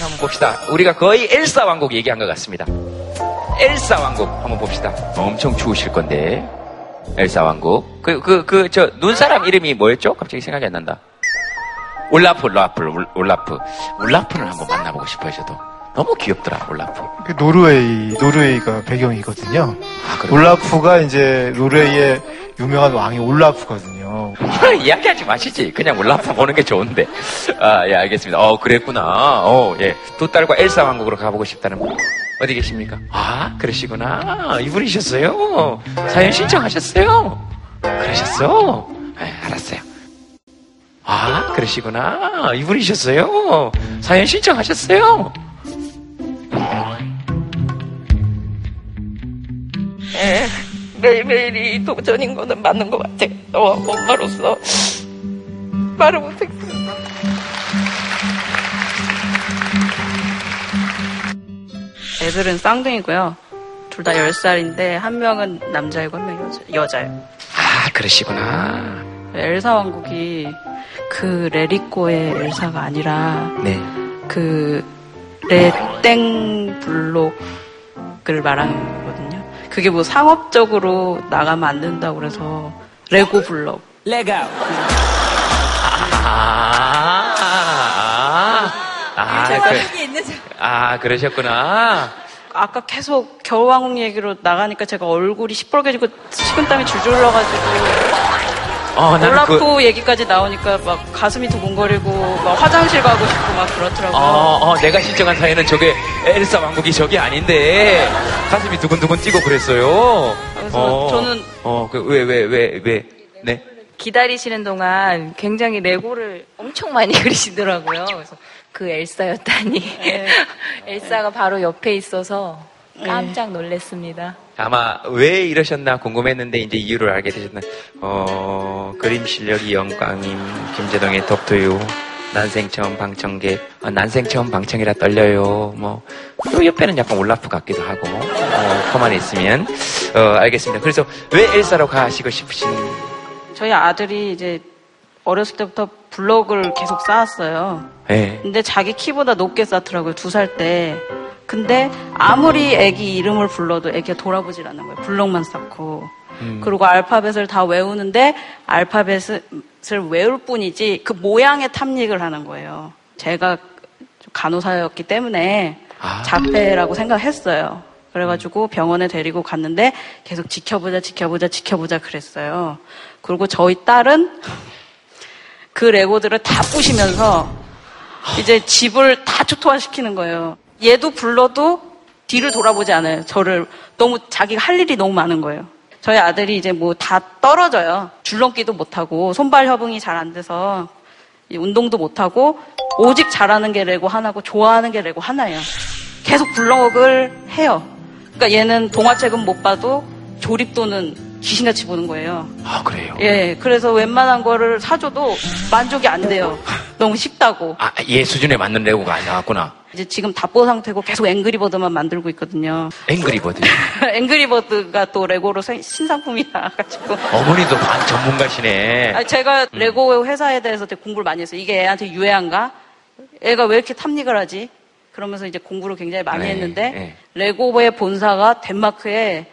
한번 봅시다. 우리가 거의 엘사 왕국 얘기한 것 같습니다. 엘사 왕국 한번 봅시다. 엄청 추우실 건데 엘사 왕국. 그 그 그 저 눈사람 이름이 뭐였죠? 갑자기 생각이 안 난다. 올라프, 올라프, 올라프. 올라프를 한번 만나보고 싶어요. 저도 너무 귀엽더라 올라프. 그 노르웨이 노르웨이가 배경이거든요. 아, 그래요? 올라프가 이제 노르웨이의 유명한 왕이 올라프거든요. 이야기하지 마시지. 그냥 올라프 보는 게 좋은데. 아, 예, 알겠습니다. 어, 그랬구나. 어, 예. 두 딸과 엘사 왕국으로 가보고 싶다는 분. 어디 계십니까? 아, 그러시구나. 이분이셨어요. 사연 신청하셨어요. 그러셨어. 네, 알았어요. 아, 그러시구나. 이분이셨어요. 사연 신청하셨어요. 예. 매일매일이 도전인 거는 맞는 것 같아. 어, 엄마로서 말을 못했어. 애들은 쌍둥이고요. 둘 다 열 살인데 한 명은 남자이고 한 명이 여자, 여자예요. 아, 그러시구나. 엘사 왕국이 그 레리꼬의 엘사가 아니라 네. 그 레땡 블록을 말하는 거거든요. 그게 뭐 상업적으로 나가면 안 된다고 그래서 레고 블록. 레고. 아, 아, 아, 제가 여기 있는 줄. 아, 그러셨구나. 아까 계속 겨우왕국 얘기로 나가니까 제가 얼굴이 시뻘개지고 식은땀이 줄줄 흘러가지고. 어, 올라프 그... 얘기까지 나오니까 막 가슴이 두근거리고 막 화장실 가고 싶고 막 그렇더라고요. 어, 어, 내가 신청한 사연은 저게 엘사 왕국이 저게 아닌데 가슴이 두근두근 뛰고 그랬어요. 그래서 어, 저는 어, 그 왜, 왜, 왜, 왜? 네. 기다리시는 동안 굉장히 레고를 엄청 많이 그리시더라고요. 그래서 그 엘사였다니. 네. 엘사가 바로 옆에 있어서 깜짝 놀랐습니다. 아마 왜 이러셨나 궁금했는데 이제 이유를 알게 되셨나. 어, 그림 실력이 영광임, 김제동의 덕도요, 난생 처음 방청객, 어, 난생 처음 방청이라 떨려요. 뭐, 또 옆에는 약간 올라프 같기도 하고, 어, 커만 있으면, 어, 알겠습니다. 그래서 왜 엘사로 가시고 싶으신? 저희 아들이 이제 어렸을 때부터 블록을 계속 쌓았어요. 네. 근데 자기 키보다 높게 쌓더라고요, 두 살 때. 근데 아무리 애기 이름을 불러도 애기가 돌아보질 않는 거예요. 블록만 쌓고. 음. 그리고 알파벳을 다 외우는데 알파벳을 외울 뿐이지 그 모양에 탐닉을 하는 거예요. 제가 간호사였기 때문에 아. 자폐라고 생각했어요. 그래가지고 병원에 데리고 갔는데 계속 지켜보자 지켜보자 지켜보자 그랬어요. 그리고 저희 딸은 그 레고들을 다 부시면서 이제 집을 다 초토화시키는 거예요. 얘도 불러도 뒤를 돌아보지 않아요. 저를 너무 자기가 할 일이 너무 많은 거예요. 저희 아들이 이제 뭐 다 떨어져요. 줄넘기도 못하고 손발 협응이 잘 안 돼서 운동도 못하고 오직 잘하는 게 레고 하나고 좋아하는 게 레고 하나예요. 계속 블럭을 해요. 그러니까 얘는 동화책은 못 봐도 조립도는 귀신같이 보는 거예요. 아, 그래요? 예, 그래서 웬만한 거를 사줘도 만족이 안 돼요. 너무 쉽다고. 아, 얘 수준에 맞는 레고가 안 나왔구나. 이제 지금 답보 상태고 계속 앵그리버드만 만들고 있거든요. 앵그리버드? 앵그리버드가 또 레고로 신상품이 나와가지고. 어머니도 반 전문가시네. 아니, 제가 레고 회사에 대해서 되게 공부를 많이 했어요. 이게 애한테 유해한가? 애가 왜 이렇게 탐닉을 하지? 그러면서 이제 공부를 굉장히 많이 네, 했는데 네. 레고의 본사가 덴마크에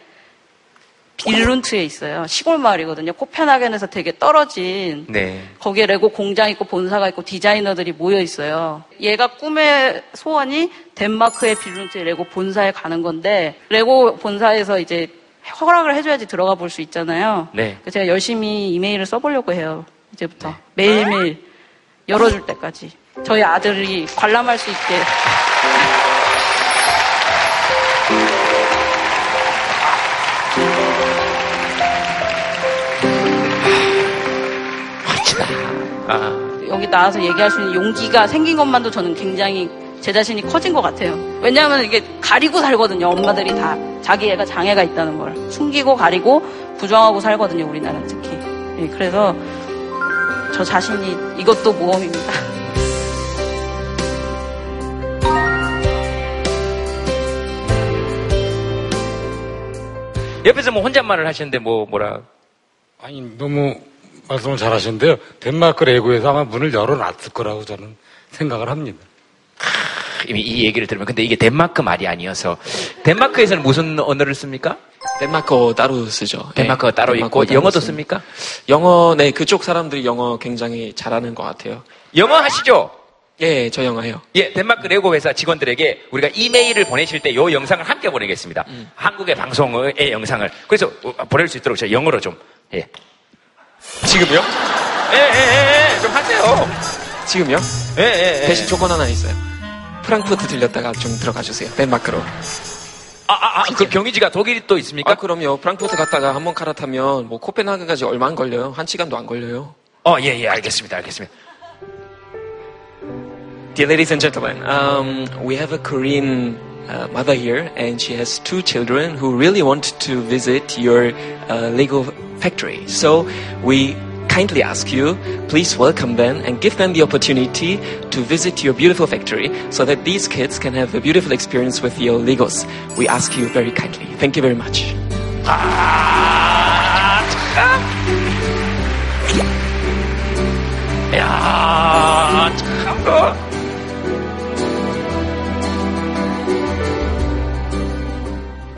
빌룬트에 있어요. 시골 마을이거든요. 코펜하겐에서 되게 떨어진 네. 거기에 레고 공장 있고 본사가 있고 디자이너들이 모여 있어요. 얘가 꿈의 소원이 덴마크의 빌룬트의 레고 본사에 가는 건데 레고 본사에서 이제 허락을 해줘야지 들어가 볼 수 있잖아요. 네. 그래서 제가 열심히 이메일을 써보려고 해요. 이제부터 네. 매일매일 열어줄 때까지 저희 아들이 관람할 수 있게. 아. 여기 나와서 얘기할 수 있는 용기가 생긴 것만도 저는 굉장히 제 자신이 커진 것 같아요. 왜냐하면 이게 가리고 살거든요. 엄마들이 다 자기 애가 장애가 있다는 걸 숨기고 가리고 부정하고 살거든요. 우리나라는 특히. 예, 그래서 저 자신이 이것도 모험입니다. 옆에서 뭐 혼잣말을 하시는데 뭐 뭐라? 아니 너무. 말씀을 잘 하시는데요. 덴마크 레고에서 아마 문을 열어놨을 거라고 저는 생각을 합니다. 아, 이미 이 얘기를 들으면 근데 이게 덴마크 말이 아니어서 덴마크에서는 무슨 언어를 씁니까? 덴마크어 따로 쓰죠. 덴마크어 네, 따로 덴마크어 있고 영어도 씁니까? 씁니까? 영어, 네. 그쪽 사람들이 영어 굉장히 잘하는 것 같아요. 영어 하시죠? 예, 저 영어 해요. 예, 덴마크 레고 회사 직원들에게 우리가 이메일을 보내실 때 요 영상을 함께 보내겠습니다. 음. 한국의 방송의 영상을. 그래서 보낼 수 있도록 제가 영어로 좀. 예. 지금요? 예예예 좀 하세요. 지금요? 예예 예, 대신 조건 하나 있어요. 프랑크푸르트 들렸다가 좀 들어가 주세요. 덴마크로. 아아아 그 경유지가 독일이 또 있습니까? 아, 그럼요. 프랑크푸르트 갔다가 한번 갈아타면 뭐 코펜하겐까지 얼마 안 걸려요. 한 시간도 안 걸려요. 어 예예 예, 알겠습니다 알겠습니다. Dear ladies and gentlemen, um, we have a Korean uh, mother here, and she has two children who really want to visit your uh, Lego factory. So we kindly ask you, please welcome them and give them the opportunity to visit your beautiful factory so that these kids can have a beautiful experience with your Legos. We ask you very kindly. Thank you very much. 야, 참.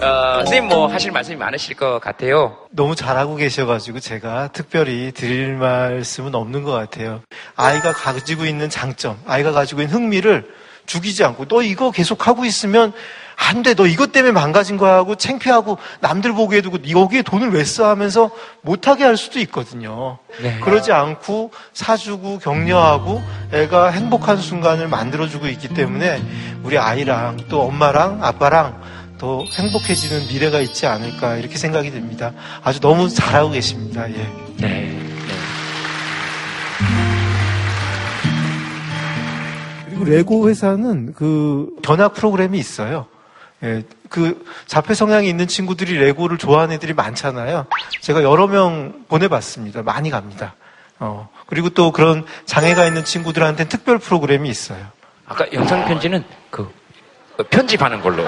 어, 선생님 뭐 하실 말씀이 많으실 것 같아요. 너무 잘하고 계셔가지고 제가 특별히 드릴 말씀은 없는 것 같아요. 아이가 가지고 있는 장점, 아이가 가지고 있는 흥미를 죽이지 않고, 너 이거 계속 하고 있으면 안 돼, 너 이것 때문에 망가진 거야 하고 창피하고 남들 보기에 두고 여기에 돈을 왜 써 하면서 못하게 할 수도 있거든요. 네. 그러지 않고 사주고 격려하고 애가 행복한 순간을 만들어주고 있기 때문에 우리 아이랑 또 엄마랑 아빠랑 더 행복해지는 미래가 있지 않을까, 이렇게 생각이 듭니다. 아주 너무 잘하고 계십니다. 예. 네. 그리고 레고 회사는 그 견학 프로그램이 있어요. 예, 그 자폐 성향이 있는 친구들이 레고를 좋아하는 애들이 많잖아요. 제가 여러 명 보내봤습니다. 많이 갑니다. 어, 그리고 또 그런 장애가 있는 친구들한테는 특별 프로그램이 있어요. 아까 영상 편지는 그 편집하는 걸로.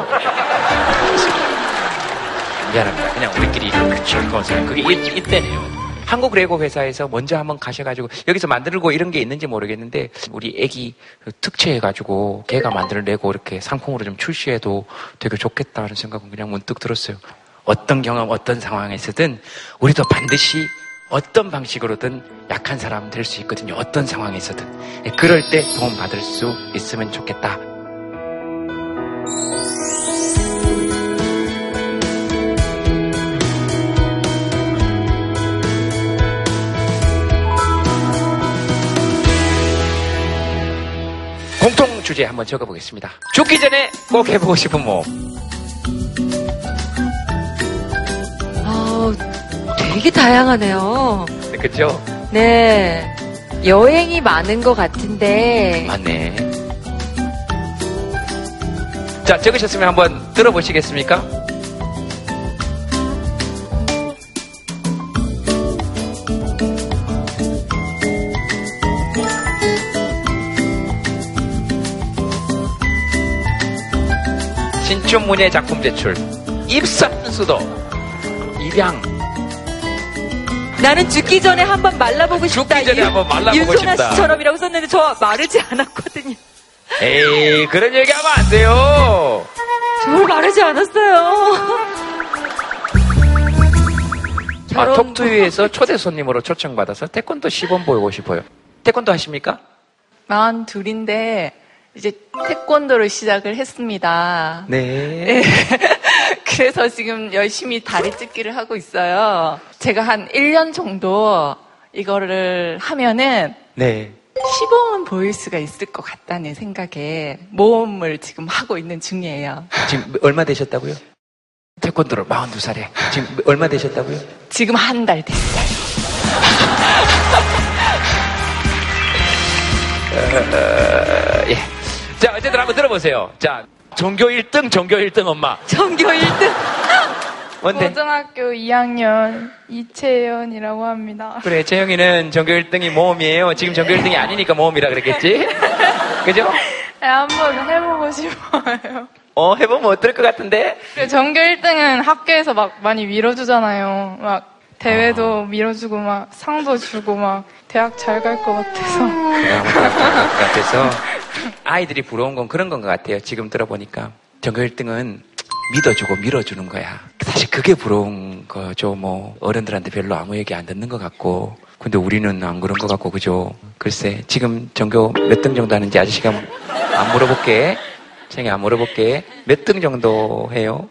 미안합니다. 그냥 우리끼리 즐거운 사람. 그게 이, 이때네요. 한국 레고 회사에서 먼저 한번 가셔가지고 여기서 만들고 이런 게 있는지 모르겠는데 우리 애기 특채해가지고 걔가 만드는 레고 이렇게 상품으로 좀 출시해도 되게 좋겠다는 생각은 그냥 문득 들었어요. 어떤 경험, 어떤 상황에서든 우리도 반드시 어떤 방식으로든 약한 사람 될 수 있거든요. 어떤 상황에서든. 그럴 때 도움받을 수 있으면 좋겠다. 공통 주제 한번 적어보겠습니다. 죽기 전에 꼭 해보고 싶은 모험. 어, 되게 다양하네요. 네, 그렇죠? 네, 여행이 많은 것 같은데. 맞네. 자, 적으셨으면 한번 들어보시겠습니까? 신춘문예 작품 제출, 입산수도, 입양. 나는 죽기 전에 한번 말라보고 싶다. 죽기 전에 한번 말라보고 싶다. 윤소나 씨처럼이라고 썼는데 저 마르지 않았거든요. 에이, 그런 얘기하면 안 돼요. 저를 마르지 않았어요. 아, 톡투유에서 초대 손님으로 초청받아서 태권도 시범 보고 싶어요. 태권도 하십니까? 마흔 둘인데 이제 태권도를 시작을 했습니다. 네. 네. 그래서 지금 열심히 다리 찢기를 하고 있어요. 제가 한 일 년 정도 이거를 하면은 네. 시범은 보일 수가 있을 것 같다는 생각에 모험을 지금 하고 있는 중이에요. 지금 얼마 되셨다고요? 태권도를 마흔두 살에. 지금 얼마 되셨다고요? 지금 한 달 됐어요. 어, 예. 자, 어쨌든 한번 들어보세요. 자, 전교 일 등, 전교 일 등 엄마. 전교 일 등? 뭔데? 고등학교 이 학년 이채연이라고 합니다. 그래, 채영이는 전교 일 등이 모험이에요. 지금 전교 일 등이 아니니까 모험이라 그랬겠지? 그죠? 네, 한번 해보고 싶어요. 어, 해보면 어떨 것 같은데? 그래, 전교 일 등은 학교에서 막 많이 밀어주잖아요. 막. 대회도 어. 밀어주고 막 상도 주고 막 대학 잘 갈 것 같아서. 대학 갈 것 같아서 아이들이 부러운 건 그런 건 것 같아요. 지금 들어보니까 전교 일 등은 믿어주고 밀어주는 거야. 사실 그게 부러운 거죠. 뭐 어른들한테 별로 아무 얘기 안 듣는 것 같고. 근데 우리는 안 그런 것 같고, 그죠? 글쎄, 지금 전교 몇 등 정도 하는지 아저씨가 안 물어볼게. 쟁이 안 물어볼게. 몇 등 정도 해요?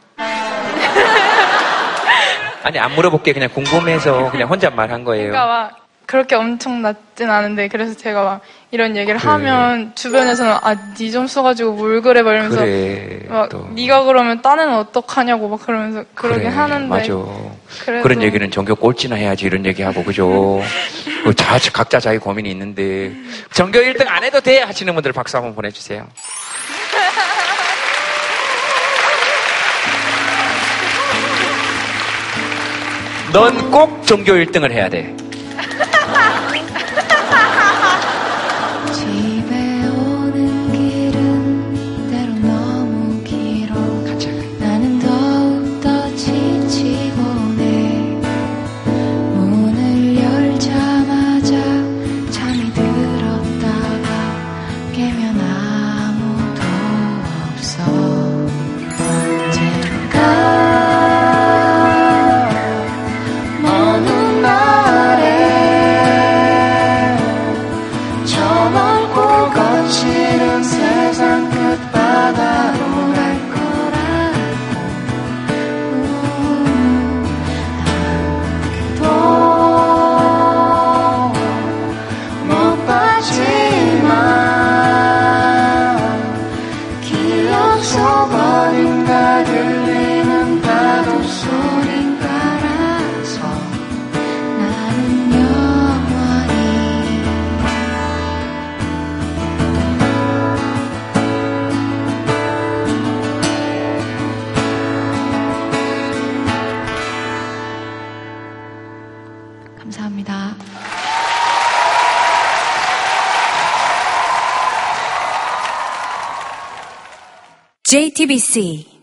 아니, 안 물어볼게. 그냥 궁금해서 그냥 혼잣말 한 거예요. 그러니까 막 그렇게 엄청 낮진 않은데, 그래서 제가 막 이런 얘기를 그래. 하면 주변에서는 아, 니 점수 가지고 뭘 그래 막 이러면서 그래, 막 또. 네가 그러면 딴애는 어떡하냐고 막 그러면서 그러긴 그래, 하는데. 맞아. 그래도... 그런 얘기는 전교 꼴찌나 해야지 이런 얘기하고, 그죠? 자, 각자 자기 고민이 있는데 전교 일 등 안 해도 돼 하시는 분들 박수 한번 보내주세요. 넌 꼭 전교 일 등을 해야 돼. 멈춰버린 다 들리는 파도 소린 따라서 나는 영원히 감사합니다. 제이티비씨